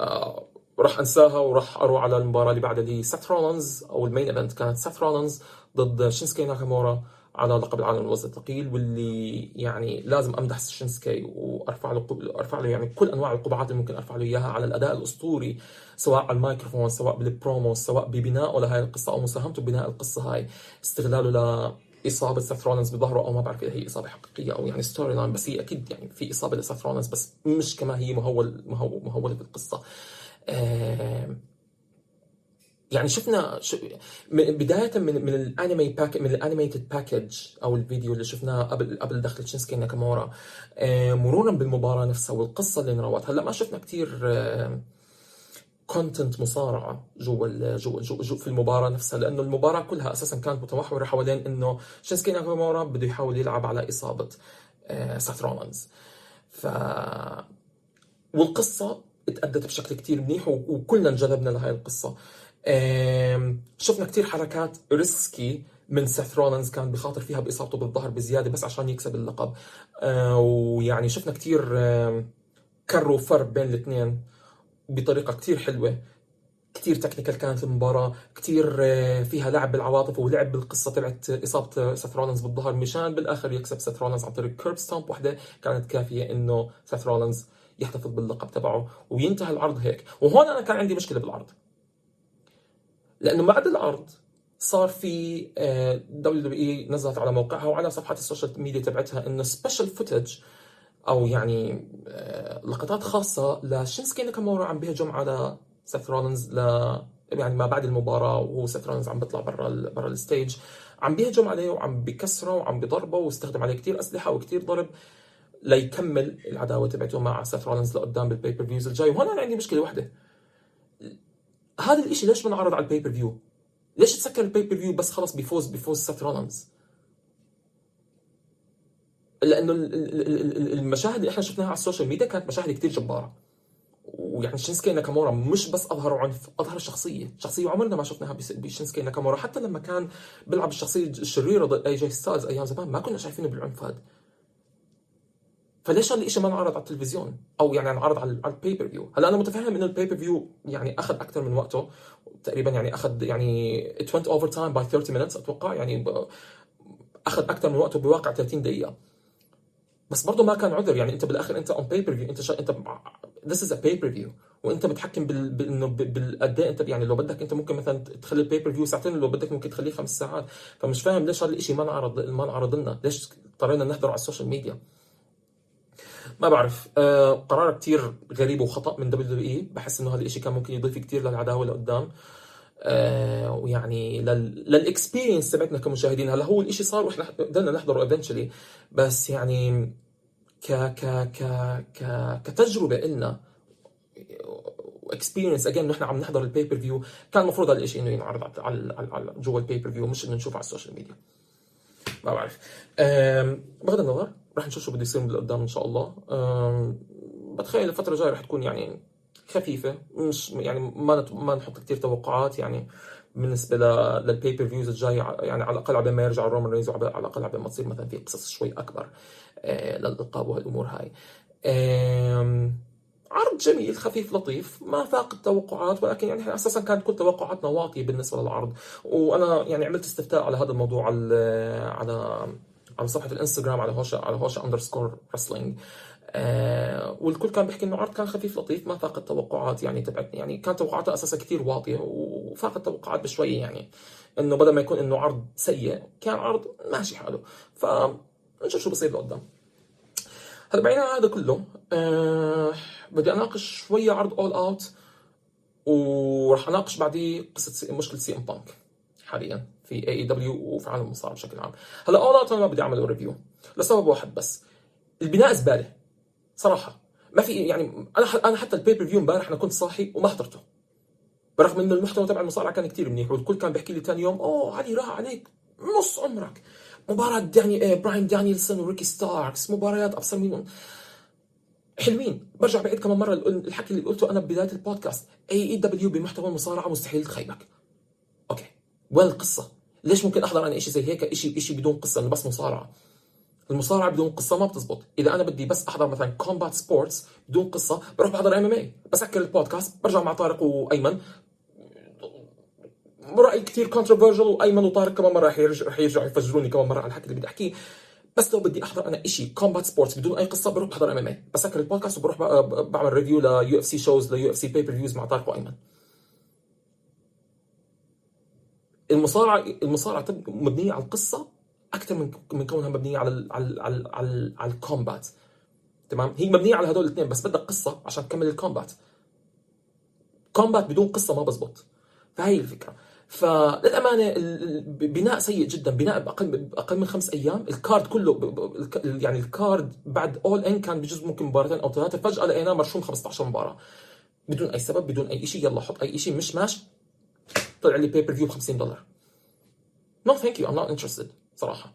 آه... راح انساها وراح اروح على المباراه اللي بعدها اللي سيث رولينز، او المين ايفنت كانت سيث رولينز ضد شينسكي ناكامورا على لقب العالم الوزن الثقيل، واللي يعني لازم امدح شينسكي وارفع له ارفع له يعني كل انواع القبعات اللي ممكن ارفع له اياها على الاداء الاسطوري، سواء على الميكروفون، سواء بالبرومو، سواء ببنائه لهي القصه او مساهمته ببناء القصه هاي، استغلاله لاصابه سيث رولينز بظهره، او ما بعرف اذا هي اصابه حقيقيه او يعني ستوري لاين، بس هي اكيد يعني في اصابه لسيث رولينز، بس مش كما هي مهول مهول مهوله بالقصه. يعني شفنا بداية من من الانمي باك من الانيميتد باكج او الفيديو اللي شفناه قبل قبل دخل شينسكي ناكامورا، مرورا بالمباراة نفسها والقصة اللي انروت. هلا ما شفنا كتير كونتنت مصارعة جوا جوا جو في المباراة نفسها، لأنه المباراة كلها أساسا كانت متمحورة حوالين إنه شينسكي ناكامورا بده يحاول يلعب على إصابة سيث رولينز، ف والقصة اتأدت بشكل كتير منيح وكلنا انجذبنا لهاي القصة. شفنا كتير حركات ريسكي من سيث رولينز كان بخاطر فيها بإصابته بالظهر بزيادة بس عشان يكسب اللقب، ويعني شفنا كتير كر وفر بين الاثنين بطريقة كتير حلوة، كتير تكنيكال كانت المباراة، كتير فيها لعب بالعواطف ولعب بالقصة تبعت إصابة سيث رولينز بالظهر، مشان بالآخر يكسب سيث رولينز عن طريق كيرب ستامب واحدة كانت كافية إنه سيث رولينز يحتفظ باللقب تبعه وينتهي العرض هيك. وهون أنا كان عندي مشكلة بالعرض، لأنه بعد العرض صار في دبليو دبليو إي نزلت على موقعها وعلى صفحات السوشيال ميديا تبعتها إنه سبيشال فوتج أو يعني لقطات خاصة لشينسكي ناكامورا عم بيهجم على سيث رولينز ل يعني ما بعد المباراة، وهو سيث رولينز عم بيطلع برا ال... برا الستيج، عم بيهجم عليه وعم بكسره وعم بضربه، واستخدم عليه كتير أسلحة وكتير ضرب ليكمل العداوة تبعته مع سيث رولينز لقدام بالبيبر فيوز الجاي. وهنا أنا عندي مشكلة واحدة، هذا الاشي ليش منعرض على البيبر فيو؟ ليش تسكر البيبر فيو بس خلص بيفوز بيفوز سيث رولينز؟ لانه المشاهد اللي احنا شفناها على السوشيال ميديا كانت مشاهد كتير جباره. ويعني شينسكي ناكامورا مش بس اظهر عنف، اظهر شخصيه، شخصيه عمرنا ما شفناها بشينسكي ناكامورا. حتى لما كان بيلعب الشخصيه الشريره ضد اي جي ستايلز ايام زمان ما كنا شايفينه بالعنف هذا. فليش هالشيء ما انعرض على التلفزيون او يعني انعرض على البيبر فيو؟ هلا انا متفهم انه البيبر فيو يعني اخذ اكثر من وقته تقريبا، يعني اخذ يعني it went over time by thirty minutes اتوقع، يعني اخذ اكثر من وقته بواقع ثلاثين دقيقه، بس برضه ما كان عذر. يعني انت بالاخر انت on pay per view، انت شا... انت this is a pay per view، وانت بتحكم بال بال بالاداء. انت يعني لو بدك انت ممكن مثلا تخلي الباي بير فيو ساعتين، لو بدك ممكن تخليه خمس ساعات. فمش فاهم ليش هذا الشيء ما انعرض ما انعرض لنا، ليش اضطرينا نحضره على السوشيال ميديا؟ ما بعرف، آه قرار كثير غريب وخطا من دبليو دبليو اي. بحس انه هذا الشيء كان ممكن يضيف كثير للعداوه لقدام، آه ويعني للاكسبيرينس تبعتنا كمشاهدين. هلا هو الشيء صار واحنا بدنا نحضره ايفنتشلي، بس يعني ك ك ك ك كتجربه لنا اكسبيرينس اجين نحن عم نحضر البيبر فيو، كان المفروض هذا الشيء انه ينعرض على على جوا البيبر فيو، مش انه نشوفه على السوشيال ميديا. ما بعرف، بغض النظر راح نشوف شو بده يصير من قدام ان شاء الله. بتخيل الفتره الجايه راح تكون يعني خفيفه، مش يعني ما ما نحط كثير توقعات يعني بالنسبه للبيبر فيوز الجايه، يعني على الاقل عبين ما يرجع رومان رينز، على الاقل عبين ما تصير مثلا في قصص شوي اكبر للالقاب وهالامور هاي. عرض جميل خفيف لطيف، ما فاق التوقعات، ولكن يعني اساسا كانت كل توقعاتنا واطيه بالنسبه للعرض. وانا يعني عملت استفتاء على هذا الموضوع على على على صفحه الانستغرام على هوشا على هوشا اندرسكور رسلينج، آه والكل كان بيحكي انه العرض كان خفيف لطيف ما فاق التوقعات يعني تبعتني. يعني كانت توقعاتها اساسا كثير واطيه وفاق التوقعات بشوي، يعني انه بدل ما يكون انه عرض سيء كان عرض ماشي حاله. فنشوف شو بصير لقدام. هلا بعيدا عن هذا كله، أه بدي اناقش شويه عرض اول اوت، وراح اناقش بعديه قصه مشكله سي ام بانك حاليا في اي دبليو وفي عالم المصارعه بشكل عام. هلا اول اوت انا ما بدي اعمل ريفيو لسبب واحد بس، البناء زباله صراحه. ما في يعني انا انا حتى البيبر فيو امبارح انا كنت صاحي وما حضرته، برغم انه المحتوى تبع المصارعه كان كثير منيح، والكل كان بيحكي لي ثاني يوم اوه علي راح عليك نص عمرك، مباراة داني براين دانيلسون وريكي ستاركس، مباريات أبصر منهم حلوين. برجع بعيد كمان مرة الحكي اللي قلته أنا ببداية البودكاست، أي إي دبليو بمحتوى المصارعة مستحيل تخيبك. أوكي، وين القصة؟ ليش ممكن أحضر أنا إشي زي هيك، إشي إشي بدون قصة، إنه بس مصارعة؟ المصارعة بدون قصة ما بتزبط. إذا أنا بدي بس أحضر مثلا كومبات سبورتس بدون قصة، بروح بحضر إم إم إيه، بسكر البودكاست برجع مع طارق وأيمن، رأي كتير كونتروفيرجل، وايمن وطارق كمان مره راح يرجع راح يرجعوا يفجروني كمان مره على الحكي اللي بدي احكيه. بس لو بدي احضر انا شيء كومبات سبورتس بدون اي قصه، بروح بحضر ام ام اي، بسكر البودكاست وبروح بعمل ريفيو ليو اف سي شوز، ليو اف سي بيبر فيوز مع طارق وايمن. المصارعه المصارعه مبنيه على القصه اكثر من من كونها مبنيه على ال على ال على ال على, ال على الكومبات. تمام، هي مبنيه على هدول الاثنين، بس بدك قصه عشان تكمل الكومبات. كومبات بدون قصه ما بزبط، فهي الفكره. فللامانه البناء سيء جدا، بناء باقل اقل من خمس ايام. الكارد كله يعني الكارد بعد اول ان كان بجزء ممكن مباراتين او ثلاثه، فجاه لقيناه مرشوم خمسة عشر مباراة بدون اي سبب بدون اي شيء. يلا حط اي شيء مش ماشي، طلع لي بيبر فيو ب خمسين دولار. نو ثانك يو، ام نوت انترستد صراحه.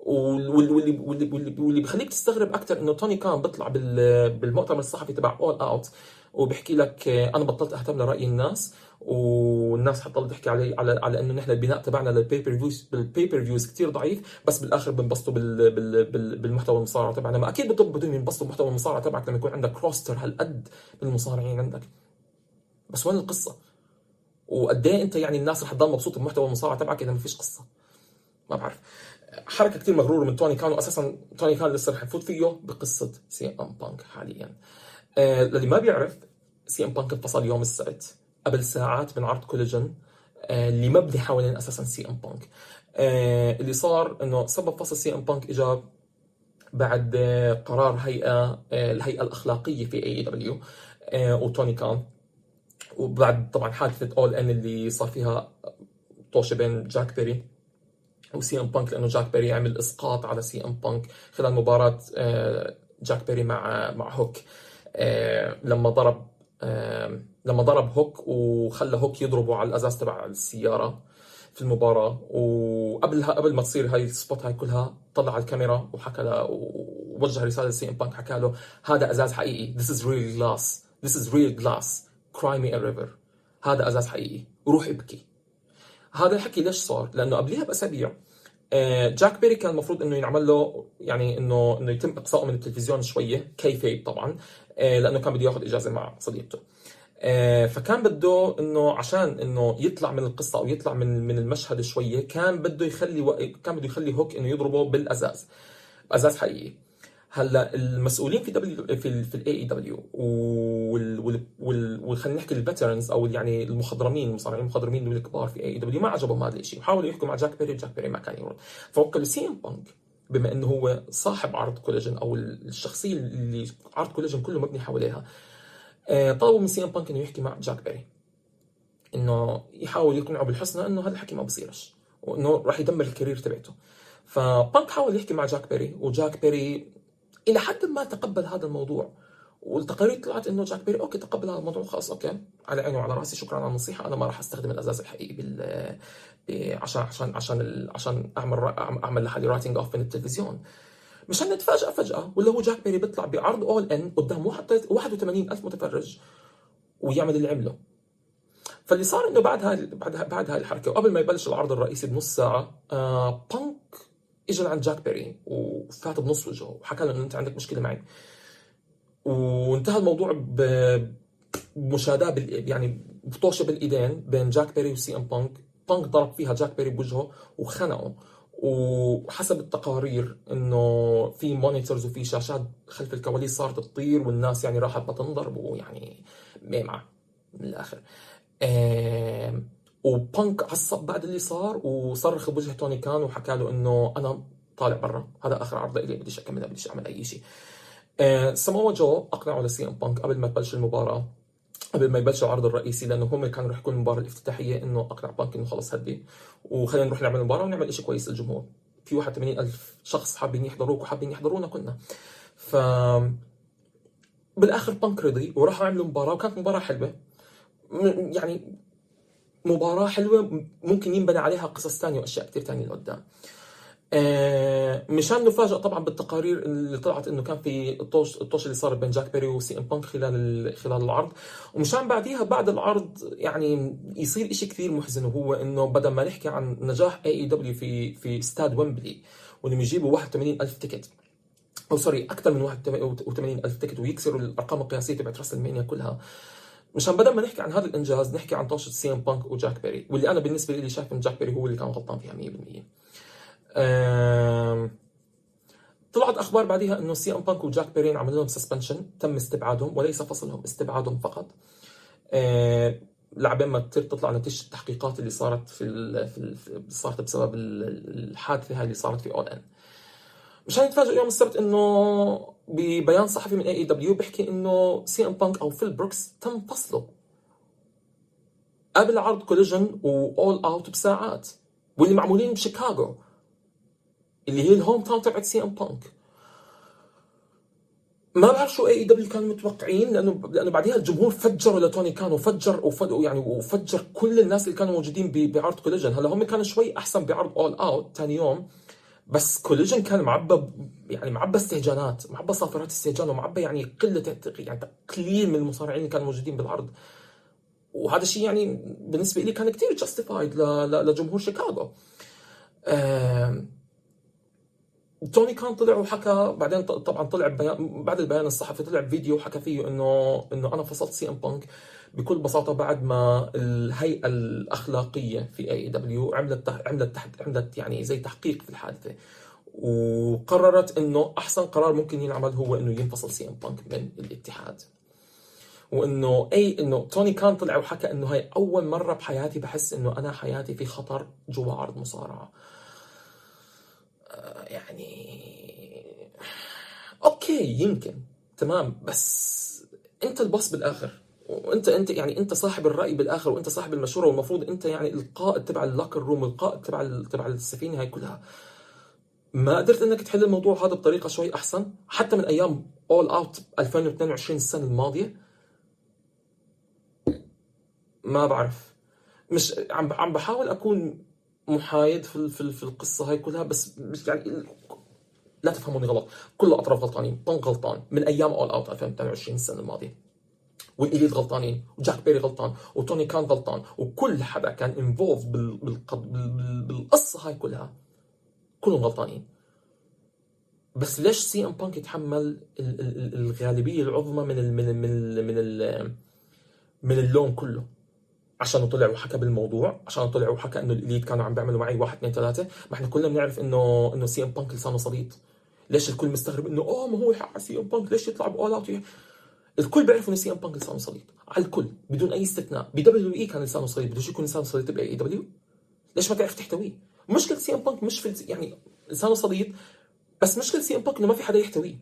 واللي واللي واللي بخليك تستغرب اكثر انه توني كان بيطلع بالمؤتمر الصحفي تبع اول اوت وبحكي لك انا بطلت اهتم لراي الناس، والناس حطلت تحكي علي على على انه نحن البناء تبعنا للبيبر فيوز بالبيبر فيوز كثير ضعيف، بس بالاخر بنبسطوا بال بال بالمحتوى المصارعه تبعنا. ما اكيد بدهم ينبسطوا بمحتوى المصارعه تبعك لما يكون عندك روستر هالقد بالمصارعين عندك، بس وين القصه؟ وقد ايه انت يعني الناس رح تضل مبسوطه بمحتوى المصارعه تبعك اذا ما فيش قصه؟ ما بعرف، حركه كثير مغروره من توني كان، واساسا توني كان لسه رح نفوت فيه بقصه سي ام بانك حاليا. آه للي ما بيعرف، سي ام بانك انفصل يوم السبت قبل ساعات من عرض كوليجن اللي مبني حوالين اساسا سي ام بانك. اللي صار انه سبب فصل سي ام بانك اجى بعد قرار هيئه الهيئه الاخلاقيه في اي دبليو وتوني كان، وبعد طبعا حادثه اول ان اللي صار فيها طوشه بين جاك بيري وسي ام بانك، لانه جاك بيري عمل اسقاط على سي ام بانك خلال مباراه جاك بيري مع مع هوك، لما ضرب لما ضرب هوك وخلى هوك يضربه على الازاز تبع السياره. في المباراه، وقبلها قبل ما تصير هاي السبوت هاي كلها طلع على الكاميرا وحكى له ووجه رساله لسي ام بانك، حكى له هذا ازاز حقيقي، this is real glass this is real glass cry me a river، هذا ازاز حقيقي روح ابكي. هذا الحكي ليش صار؟ لانه قبلها باسابيع جاك بيري كان المفروض انه ينعمل له يعني انه انه يتم اقصائه من التلفزيون شويه كيفيه طبعا، لانه كان بده ياخذ اجازه مع صديقته، فكان بده انه عشان انه يطلع من القصه او يطلع من من المشهد شويه، كان بده يخلي و... كان بده يخلي هوك انه يضربه بالازاز، ازاز حقيقي. هلا المسؤولين في دبليو في في الاي اي دبليو وال وال خلينا نحكي الباترنز او يعني المخضرمين، مصارعين المخضرمين الكبار في اي اي دبليو ما عجبهم هذا الشيء، وحاولوا يحكوا مع جاك بيري وجاك بيري ما كان يرد. فوكلوا سي ام بانك بما انه هو صاحب عرض كولاجين او الشخصيه اللي عرض كولاجين كله مبني حواليها، طلبوا من سي ام بانك انه يحكي مع جاك بيري، انه يحاول يقنعه بالحسنى انه هذا الحكي ما بصيرش وانه راح يدمر الكارير تبعته. فبانك حاول يحكي مع جاك بيري، وجاك بيري الى حد ما تقبل هذا الموضوع، والتقارير طلعت انه جاك بيري اوكي تقبل هذا الموضوع، خلاص اوكي على عيني وعلى راسي، شكرا على النصيحه، انا ما راح استخدم الازاز الحقيقي بال عشان عشان عشان عشان اعمل اعمل لحالي رايتنج اوف من التلفزيون. مشان نتفاجئ فجاه ولا هو جاك بيري بيطلع بعرض اول ان قدام واحد وثمانين ألف متفرج ويعمل اللي عمله. فاللي صار انه بعد هاي بعد بعد هاي الحركه وقبل ما يبلش العرض الرئيسي بنص ساعه، آه بانك اجى لعند جاك بيري وفات بنص وجهه وحكى له انه انت عندك مشكله معي، وانتهى الموضوع بمشاداه بال... يعني بطوشه بالايدين بين جاك بيري وسي ام بانك. بانك ضرب فيها جاك بيري بوجهه وخنقه، وحسب التقارير انه في مونيتورز وفي شاشات خلف الكواليس صارت تطير، والناس يعني راحت بتنضرب ويعني ميمعه من الاخر. آه... وبانك عصب بعد اللي صار وصرخ بوجه توني كان وحكى له انه انا طالع برا، هذا اخر عرض لي، بديش اكملها، بديش اعمل اي شيء. آه سمو جو اقنعوا لسي ام بانك قبل ما تبلش المباراه، قبل ما يبلش العرض الرئيسي، لانه هم كانوا رح يكون المباراه الافتتاحيه، انه اقنع بانك انه خلص هدي وخلينا نروح نعمل مباراه ونعمل شيء كويس للجمهور، في واحد وثمانين ألف شخص حابين يحضروك وحابين يحضرونا كلنا. ف بالاخر بانك رضي وراحوا عملوا مباراه، وكانت مباراه حلوه، يعني مباراة حلوة ممكن ينبنى عليها قصص تانية وأشياء كتير تانية لقدام. آه مشان نفاجأ طبعا بالتقارير اللي طلعت انه كان في الطوش الطوش اللي صار بين جاك بيري وسي ام بانك خلال خلال العرض. ومشان بعديها بعد العرض يعني يصير اشي كثير محزن، وهو انه بدل ما نحكي عن نجاح اي اي دبليو في في استاد ويمبلي وانهم يجيبوا واحد وثمانين ألف تيكت، او سوري اكثر من واحد وثمانين ألف تيكت، ويكسروا الارقام القياسية تبعت راس المانيا كلها، مشان بدل ما نحكي عن هذا الانجاز نحكي عن طاشه سي ام بانك وجاك بيري، واللي انا بالنسبه لي شايف ان جاك بيري هو اللي كان غلطان فيها مية بالمية. أه... طلعت اخبار بعديها انه سي ام بانك وجاك بيري عملوا لهم سسبنشن، تم استبعادهم وليس فصلهم، استبعادهم فقط. أه... لعبين ما تصير تطلع نتيجه التحقيقات اللي صارت في ال... في, ال... في صارت بسبب الحادثه هاي اللي صارت في اول ان. مشان نتفاجئ يوم السبت انه ببيان صحفي من اي اي دبليو بيحكي انه سي ام بانك او فيل بروكس تم فصله قبل عرض كوليجن واول اوت بساعات، واللي معمولين بشيكاغو اللي هي الهوم تاون تبعت سي ام بانك. ما بعرف شو اي اي دبليو كانوا متوقعين، لانه لانه بعديها الجمهور فجروا لتوني كان، وفجر وفجر يعني وفجر كل الناس اللي كانوا موجودين بعرض كوليجن. هلا هم كانوا شوي احسن بعرض اول اوت ثاني يوم، بس كوليجن كان معبى يعني معبى استهجانات، معبى صافرات استهجان، ومعبى يعني قله يعني قليل من المصارعين اللي كانوا موجودين بالعرض. وهذا الشيء يعني بالنسبه لي كان كثير جاستيفايد لجمهور شيكاغو. آه... توني كان طلع وحكى بعدين، طبعا طلع بيان بعد البيان الصحفي، طلع بفيديو وحكى فيه انه انه انا فصلت سي ام بانك بكل بساطه بعد ما الهيئه الاخلاقيه في اي دبليو عملت عملت تحت عملت يعني زي تحقيق في الحادثه، وقررت انه احسن قرار ممكن ينعمل هو انه ينفصل سي ام بانك من الاتحاد، وانه اي انه توني كان طلع وحكى انه هاي اول مره بحياتي بحس انه انا حياتي في خطر جوا عرض مصارعه. يعني اوكي يمكن تمام، بس انت البص بالاخر، وانت انت يعني انت صاحب الراي بالاخر، وانت صاحب المشوره، والمفروض انت يعني القائد تبع اللوكر روم، القائد تبع تبع السفينه هاي كلها. ما قدرت انك تحل الموضوع هذا بطريقه شوي احسن حتى من ايام اول اوت ألفين واثنين وعشرين السنه الماضيه؟ ما بعرف، مش عم عم بحاول اكون محايد في في القصه هاي كلها، بس مش يعني لا تفهموني غلط، كل الاطراف غلطانين، طن غلطان من ايام اول اوت ألفين وثمانية وعشرين السنه الماضيه، والإليت غلطانين، وجاك بيري غلطان، وتوني كان غلطان، وكل حدا كان انفولف بالقصه هاي كلها كلهم غلطانين. بس ليش سي ام بانك يتحمل الغالبيه العظمى من ال من ال من ال من, ال من اللون كله؟ عشان طلع وحكى بالموضوع، عشان طلع وحكى انه الإليت كانوا عم بيعملوا معي واحد اثنين ثلاثه، ما احنا كلنا بنعرف انه انه سي ام بانك لسانه صديد. ليش الكل مستغرب انه اه ما هو حق سي ام بانك ليش يطلع بأول اوت؟ الكل بيعرف انه سي ام بانك لسانه صديد، على الكل بدون اي استثناء. بي دبليو اي كان لسانه صديد، بدوش يكون لسانه صديد باي دبليو؟ ليش ما تعرف تحتويه؟ مشكله سي ام بانك مش في يعني لسانه صديد، بس مشكله سي ام بانك انه ما في حدا يحتويه.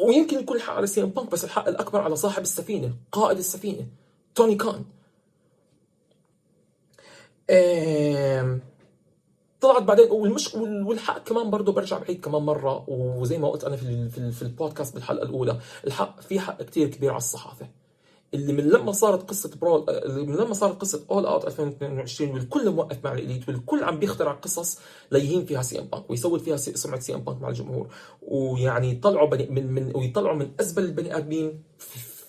ويمكن يكون الحق على سي ام بانك، بس الحق الاكبر على صاحب السفينه، قائد السفينه، توني كان. آه... طلعت بعدين، والمش والحق كمان برضه برجع بعيد كمان مره، وزي ما قلت انا في في, في البودكاست بالحلقه الاولى، الحق في حق كثير كبير على الصحافه اللي من لما صارت قصه برول من لما صارت قصه اول اوت ألفين واثنين وعشرين والكل موقف مع الإليت، والكل عم بيخترع قصص ليهين فيها سي ام بانك ويسوي فيها سمعه سي ام بانك مع الجمهور، ويعني يطلعوا بني من, من ويطلعوا من ازبل البني ادمين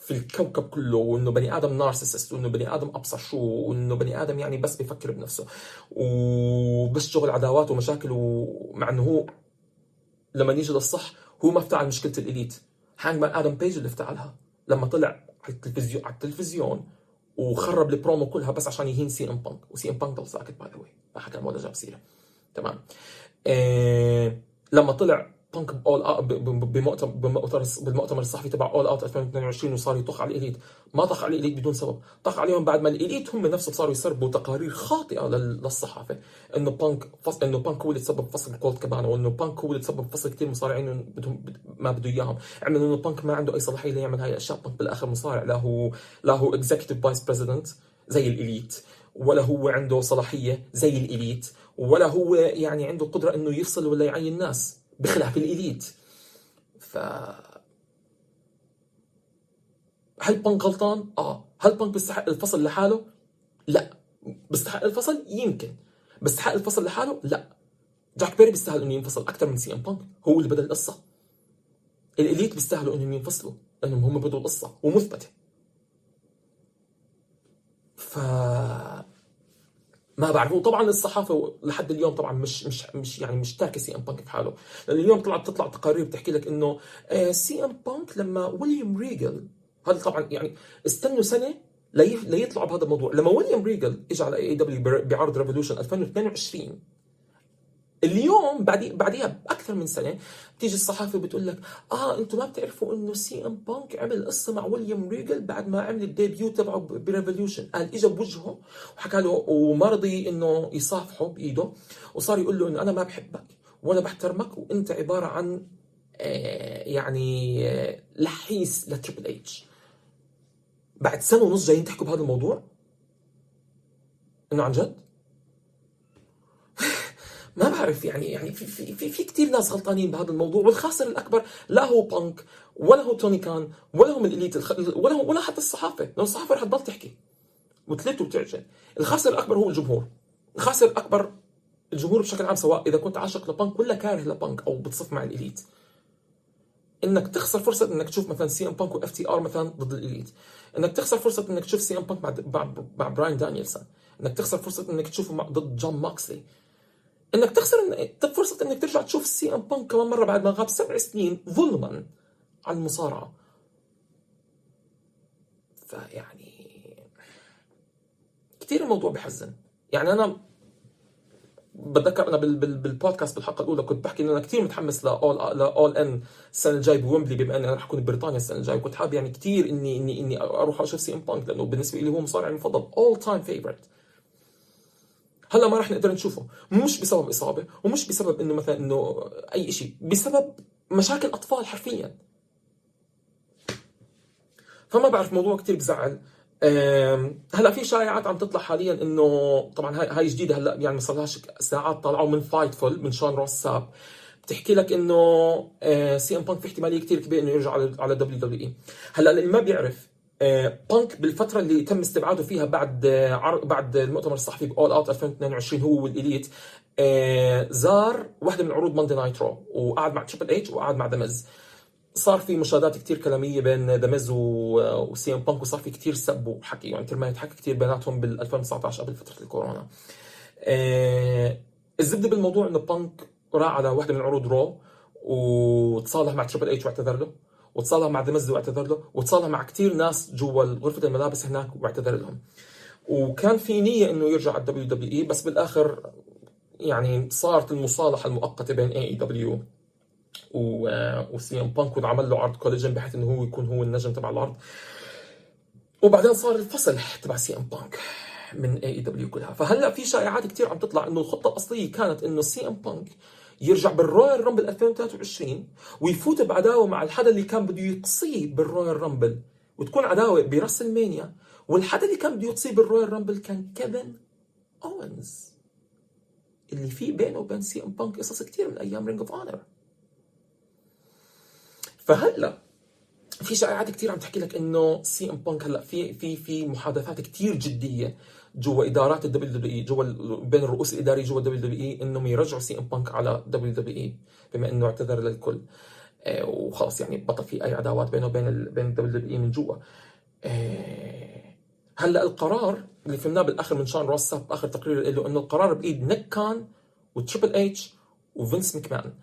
في الكوكب كله، وانه بني ادم نارسيسست، وانه بني ادم ابصر شو، وانه بني ادم يعني بس بيفكر بنفسه وبس شغل عداوات ومشاكل، ومع انه هو لما نيجي للصح هو ما افتعل مشكله الاليت، هانجمان ادم بيج اللي افتعلها لما طلع على التلفزيون على التلفزيون وخرب البرومو كلها بس عشان يهين سي ام بانك، وسي ام بانك ضل ساكت باي ذا واي، ما حكى ولا جاب سيره. تمام. إيه لما طلع بانك بأول بمؤتمر بالمؤتمر الصحفي تبع اول اوت ألفين واثنين وعشرين وصار يطخ على الإليت، ما طخ على الإليت بدون سبب، طخ عليهم بعد ما الإليت هم نفسهم صاروا يسربوا تقارير خاطئه للصحافه انه بانك فصل انه بانك هو اللي تسبب فصل كولت كابانا، وانه بانك هو اللي تسبب فصل كثير مصارعين بدهم ما بده اياهم، عملوا انه بانك ما عنده اي صلاحيه ليعمل هاي الاشياء. بانك بالاخر مصارع، لا هو لا هو اكزيكتيف فايس بريزيدنت زي الإليت، ولا هو عنده صلاحيه زي الإليت، ولا هو يعني عنده قدره انه يفصل ولا يعين ناس بخلاف الإليت. ف هل بانك غلطان؟ اه. هل بانك بيستحق الفصل لحاله؟ لا. بيستحق الفصل؟ يمكن. بيستحق الفصل لحاله؟ لا. جاك بيري بيستاهل انه ينفصل اكثر من سي ام بانك، هو اللي بدا القصه. الإليت بيستاهلوا انهم ينفصلوا لانهم هم بدوا القصه ومثبته. ف ما بعرفوا. طبعا الصحافه لحد اليوم طبعا مش مش مش يعني مش تاكي سي ام بانك في حاله، لان اليوم طلعت تطلع تقارير بتحكي لك انه سي ام بانك لما ويليام ريجل، هذا طبعا يعني استنوا سنه ليطلعوا بهذا الموضوع، لما ويليام ريجل اجى على اي دبليو بعرض ريفولوشن ألفين واثنين وعشرين، اليوم بعد بعديها باكثر من سنه بتيجي الصحافه بتقول لك اه انتم ما بتعرفوا انه سي ام بانك عمل قصه مع ويليام ريجل بعد ما عمل الديبيو تبعه بريفوليوشن. قال اجى بوجهه وحكى له وما رضي انه يصافحه بايده، وصار يقول له انه انا ما بحبك ولا بحترمك، وانت عباره عن آه يعني آه لحيس لتريبل اتش. بعد سنه ونص جايين تحكوا بهذا الموضوع انه عن جد؟ ما بعرف يعني يعني في في في, في كثير ناس غلطانين بهذا الموضوع، والخاسر الاكبر لا هو بانك ولا هو توني كان ولا هم الاليت الخ... ولا هم ولا حتى الصحافه، لانه الصحافه رح تضل تحكي وتلت وبتعجن. الخاسر الاكبر هو الجمهور، الخاسر الاكبر الجمهور بشكل عام، سواء اذا كنت عاشق لبانك ولا كاره لبانك او بتصف مع الاليت، انك تخسر فرصه انك تشوف مثلا سي ام بانك واف تي ار مثلا ضد الاليت، انك تخسر فرصه انك تشوف سي ام بانك مع مع, مع براين دانيلسون، انك تخسر فرصه انك تشوفه مع... ضد جون ماكسلي، انك تخسر فرصه انك ترجع تشوف سي ام بانك كمان مره بعد ما غاب سبع سنين ظلما عن المصارعه. فيعني كثير الموضوع بحزن. يعني انا بتذكر انا بالبودكاست بالحلقه الاولى كنت بحكي ان انا كثير متحمس لاول لاول ان السنه الجاي بويمبلي، بما اني انا رح اكون ببريطانيا السنه الجايه، وكنت حابب يعني كثير اني اني اني اروح اشوف سي ام بانك، لانه بالنسبه لي هو مصارع المفضل، اول تايم فيفورت. هلا ما رح نقدر نشوفه، مش بسبب اصابه ومش بسبب انه مثلا انه اي شيء، بسبب مشاكل اطفال حرفيا. فما بعرف، موضوع كثير بزعل. هلا في شائعات عم تطلع حاليا انه طبعا هاي هاي جديده هلا يعني ما صارلهاش ساعات، طلعوا من فايتفول من شون روس ساب بتحكي لك انه سي ام بانك في احتماليه كثير كبيره انه يرجع على على دبليو دبليو اي. هلا اللي ما بيعرف بانك بالفتره اللي تم استبعاده فيها بعد بعد المؤتمر الصحفي بأول اوت ألفين واثنين وعشرين هو والإليت، زار واحده من عروض ماندي نايت رو وقعد مع تريبل اتش وقعد مع دمز. صار في مشاهدات كتير كلاميه بين دمز وسي ام بانك، وصار في كتير سب وحكي، يعني ترميت حكي كتير بيناتهم بال ألفين وتسعطعش قبل فتره الكورونا. الزبده بالموضوع انه بانك راح على واحده من عروض رو وتصالح مع تريبل اتش واعتذر له، وتصالح مع دمز واعتذر له، وتصالح مع كتير ناس جوا غرفه الملابس هناك واعتذر لهم. وكان في نيه انه يرجع على الدبليو دبليو اي، بس بالاخر يعني صارت المصالحه المؤقته بين اي اي دبليو و وسي ام بانك، وعمل له عرض كوليجن بحيث انه هو يكون هو النجم تبع العرض. وبعدين صار الفصل تبع سي ام بانك من اي اي دبليو كلها. فهلا في شائعات كتير عم تطلع انه الخطه الاصليه كانت انه سي ام بانك يرجع بالرويال رامبل ألفين وثلاثة وعشرين ويفوت بعداوه مع الحدا اللي كان بده يقصيه بالرويال رامبل، وتكون عداوه براس المانيا. والحدا اللي كان بده يقصيه بالرويال رامبل كان كيفن اوينز، اللي في بينه وبين سي ام بانك قصص كتير من ايام رينج اوف اونر. فهلا في شائعات كتير عم تحكي لك انه سي ام بانك هلا في في في محادثات كتير جديه جوا ادارات الدبليو دبليو اي، جوا بين الرؤوس الاداريه جوا الدبليو دبليو اي، انهم يرجعوا سي ام بانك على دبليو دبليو اي بما انه اعتذر للكل آه وخلص، يعني بطل في اي عداوات بينه وبين ال... بين الدبليو دبليو اي من جوا. آه هلا القرار اللي فهمناه بالاخر من شان روس ساب اخر تقرير له انه القرار بايد نيك كان وتريبل اتش وفينس ماكمان.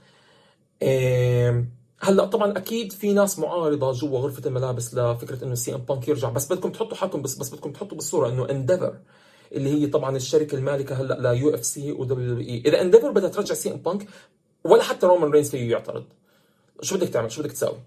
آه هلا طبعا اكيد في ناس معارضه جوا غرفه الملابس لفكره انه سي ام بانك يرجع، بس بدكم تحطوا حالكم بس بس بدكم تحطوا بالصوره انه انديفر اللي هي طبعا الشركه المالكه هلا ليو اف سي ودبليو دبليو اي، اذا انديفر بدها ترجع سي ام بانك ولا حتى رومان رينز فيه يعترض، شو بدك تعمل؟ شو بدك تساوي؟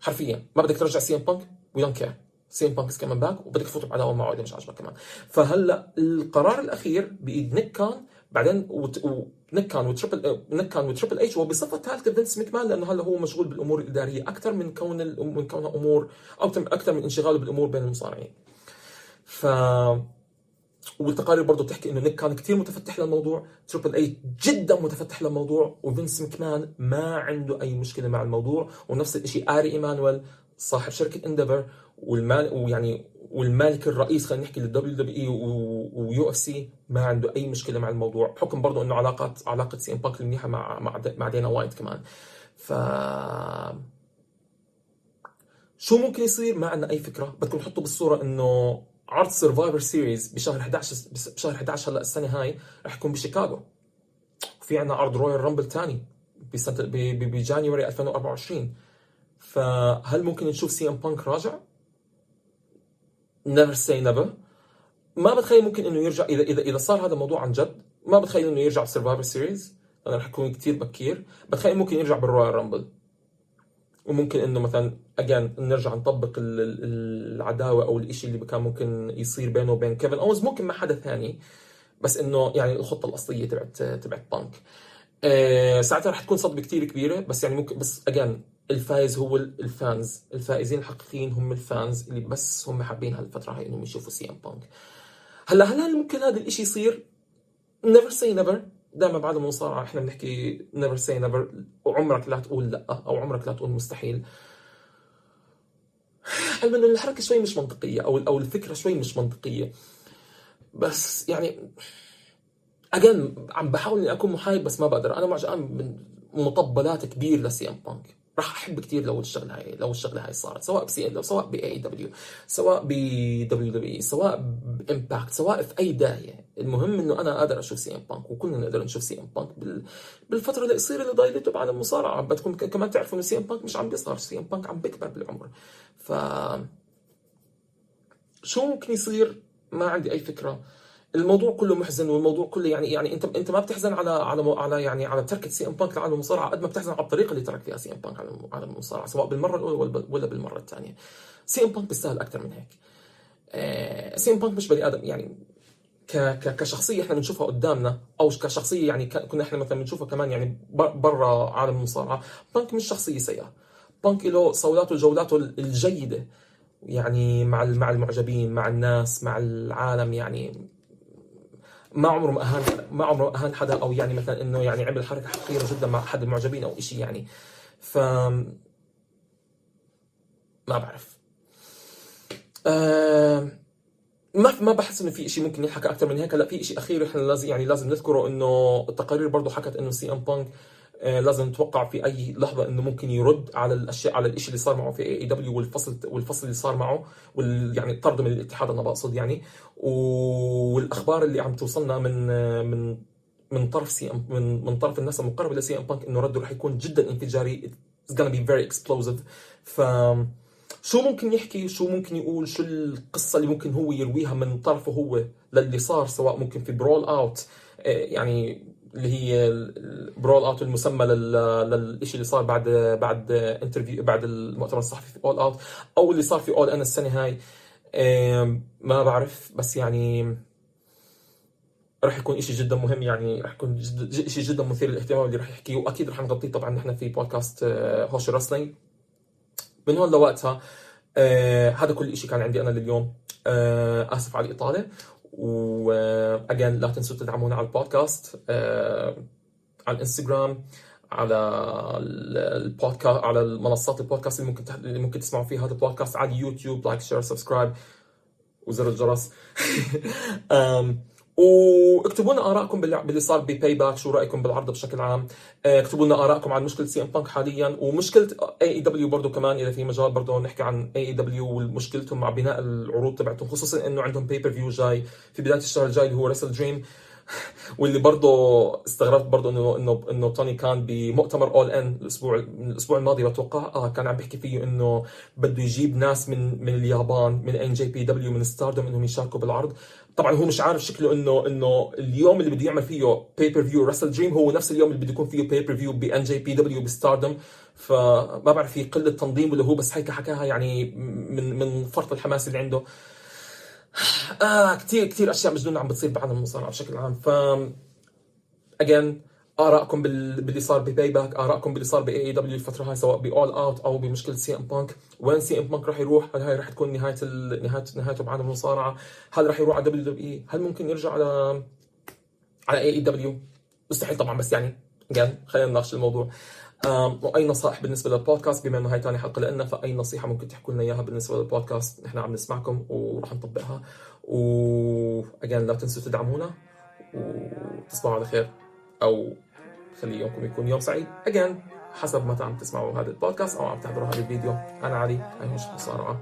حرفيا ما بدك ترجع سي ام بانك، وي دونت كير، سي ام بانك از كمان باك، وبدك تفوتوا بعداوه معه اذا مش عاجبك كمان. فهلا القرار الاخير بايد نيك كان، بعدين وت... و... نيك كان وتريبل نيك كان وتريبل اتش، وبصفه ثالثه فينس ماكمان، لانه هلا هو مشغول بالامور الاداريه اكثر من كون ال... من كونها امور او اكثر من انشغاله بالامور بين المصارعين. ف والتقارير برضه بتحكي انه نيك كان كثير متفتح للموضوع، تريبل اتش جدا متفتح للموضوع، وفينس ماكمان ما عنده اي مشكله مع الموضوع. ونفس الشيء اري ايمانويل صاحب شركه انديفر والمال ويعني والمالك الرئيس خلينا نحكي للدبليو دبليو اي ويو اف سي ما عنده اي مشكله مع الموضوع، بحكم برضه انه علاقات علاقه سي ام بانك المنيحه مع مع دينا وايت كمان. ف شو ممكن يصير؟ ما عندنا اي فكره. بدكم تحطوا بالصوره انه عرض سرفايفر سيريز بشهر احدعش بشهر احدعش هلا السنه هاي رح يكون بشيكاغو، وفي عندنا عرض رويال رامبل ثاني بسنه بجانيوري ألفين وأربعة وعشرين. فهل ممكن نشوف سي ام بانك راجع؟ never say never. ما بتخيل ممكن انه يرجع اذا اذا اذا صار هذا الموضوع عن جد. ما بتخيل انه يرجع بالسرفايفر سيريز لانه رح يكون كثير بكير. بتخيل ممكن يرجع بالرويال رامبل، وممكن انه مثلا اجان نرجع نطبق العداوه او الاشي اللي كان ممكن يصير بينه وبين كيفن اوينز، ممكن مع حدا ثاني، بس انه يعني الخطه الاصليه تبعت تبعت بانك أه ساعتها رح تكون صدمه كثير كبيره. بس يعني ممكن، بس اجان الفائز هو الفانز، الفائزين الحقيقيين هم الفانز اللي بس هم حابين هالفتره هاي انهم يشوفوا سي ام بانك. هلا هل ممكن هذا الاشي يصير؟ never say never. دائما بعد المصارعه احنا بنحكي never say never، وعمرك لا تقول لا او عمرك لا تقول مستحيل. علما انه الحركه شوي مش منطقيه او او الفكره شوي مش منطقيه، بس يعني اجان عم بحاول اني اكون محايد بس ما بقدر. انا معجقان من مطبلات كبير لسي ام بانك، راح احب كثير لو الشغله هاي لو الشغله هاي صارت، سواء بسي ان، سواء باي دبليو، سواء بدبليو دبليو اي، سواء بامباكت، سواء في اي داهيه. المهم انه انا قادر اشوف سي ان بانك، وكلنا نقدر نشوف سي ان بانك بالفتره القصيره اللي ضايلته بعد المصارعه. بدكم كمان تعرفوا انه سي ان بانك مش عم بيصغر، سي ان بانك عم بيكبر بالعمر. ف شو ممكن يصير؟ ما عندي اي فكره. الموضوع كله محزن، والموضوع كله يعني يعني انت انت ما بتحزن على على على يعني على تركه سي ام بانك لعالم المصارعه قد ما بتحزن على الطريقه اللي ترك فيها سي ام بانك على المصارعه، سواء بالمره الاولى ولا بالمره الثانيه. سي ام بانك بيستاهل اكثر من هيك. آه سي ام بانك مش بني ادم، يعني كشخصيه احنا بنشوفها قدامنا، او كشخصيه يعني كنا احنا مثلا بنشوفها كمان يعني برا عالم المصارعه. بانك مش شخصيه سيئه، بانك له صولاته وجولاته الجيده يعني مع مع المعجبين، مع الناس، مع العالم. يعني ما عمره ما اهان ما عمره اهان حدا، او يعني مثلا انه يعني عمل حركه حقيره جدا مع حد المعجبين او شيء يعني. ف ما بعرف. ما ما بحس انه في شيء ممكن يحكى اكثر من هيك. لا في شيء اخير احنا لازم يعني لازم نذكره، انه التقارير برضه حكت انه سي ام بانك لازم نتوقع في اي لحظه انه ممكن يرد على الاشياء، على الشيء اللي صار معه في اي اي دبليو والفصل والفصل اللي صار معه وال يعني طرده من الاتحاد انا بقصد يعني. والاخبار اللي عم توصلنا من من من طرف سي ام من من طرف الناس المقربه لسي ام بانك انه رده رح يكون جدا انفجاري، it's gonna be very explosive. ف شو ممكن يحكي، شو ممكن يقول، شو القصة اللي ممكن هو يرويها من طرفه هو للي صار، سواء ممكن في برول اوت يعني اللي هي برول اوت المسمى للشيء اللي صار بعد بعد انترفيو بعد المؤتمر الصحفي في اول اوت، او اللي صار في اول ان السنة هاي ما بعرف. بس يعني رح يكون إشي جدا مهم، يعني رح يكون جد إشي جدا مثير للاهتمام اللي رح يحكيه، وأكيد رح نغطيه طبعا نحن في بودكاست هوش الرسلينج من هون لوقتها. آه هذا كل شيء كان عندي أنا لليوم. آه آسف على الإطالة، وأجان لا تنسوا تدعمونا على البودكاست، آه على الإنستغرام، على البودكاست، على المنصات البودكاست اللي ممكن اللي ممكن تسمعوا فيها هذا البودكاست، على يوتيوب، لايك شير سبسكرايب وزر الجرس. واكتبوا لنا آراءكم باللي صار بباي باك، شو رأيكم بالعرض بشكل عام، اكتبوا لنا آراءكم عن مشكلة سي ام بانك حاليا ومشكلة اي اي دبليو برضو كمان، إذا في مجال برضو نحكي عن اي اي دبليو ومشكلتهم مع بناء العروض تبعتهم، خصوصا انه عندهم باي بير فيو جاي في بداية الشهر الجاي اللي هو رسل دريم، واللي برضو استغربت برضو انه انه انه توني كان بمؤتمر اول ان الاسبوع الاسبوع الماضي بتوقع اه كان عم بيحكي فيه انه بده يجيب ناس من من اليابان، من ان جي بي دبليو، من ستاردوم، انهم يشاركوا بالعرض. طبعا هو مش عارف شكله انه انه اليوم اللي بده يعمل فيه باي بير فيو راسل دريم هو نفس اليوم اللي بده يكون فيه باي بير فيو بان جي بي دبليو بستاردوم، فما بعرف في قله تنظيم ولا هو بس هيك حكاها يعني من من فرط الحماس اللي عنده. آه كتير كتير أشياء مجنونة عم بتصير بعالم المصارعة بشكل عام. ف again آراءكم باللي صار بباي باك، آراءكم باللي صار بإي إي دبليو الفترة هاي، سواء بأول أوت أو بمشكلة سي إم بانك، وين سي إم بانك راح يروح، هل هاي راح تكون نهاية ال... نهاية نهايته بعالم المصارعة، هل راح يروح على دبليو دبليو إي، هل ممكن يرجع على على إي إي دبليو؟ مستحيل طبعا، بس يعني again خلينا نناقش الموضوع. وأي نصائح بالنسبة للبودكاست، بما أنه هاي تاني حلقة لنا، فأي نصيحة ممكن تحكوا لنا إياها بالنسبة للبودكاست، نحن عم نسمعكم ورح نطبقها. وأجان لا تنسوا تدعمونا وتصبحوا على خير، أو خلي يومكم يكون يوم سعيد أجان حسب متى عم تسمعوا هذا البودكاست أو عم تحضروا هذا الفيديو. أنا علي، أنا مش مصارعة.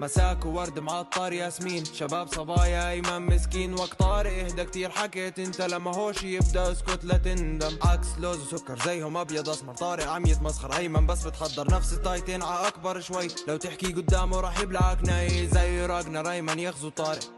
مساك وورد معطر ياسمين، شباب صبايا ايمن مسكين، وقت طارق اهدى كتير حكيت انت، لما هوش يبدا اسكت لا تندم، عكس لوز وسكر زيهم ابيض اسمر، طارق عم يتمسخر ايمن بس بتحضر نفس التايتين ع اكبر شوي، لو تحكي قدامه راح يبلعك ناي زي راجنر، ايمن يغزو طارق.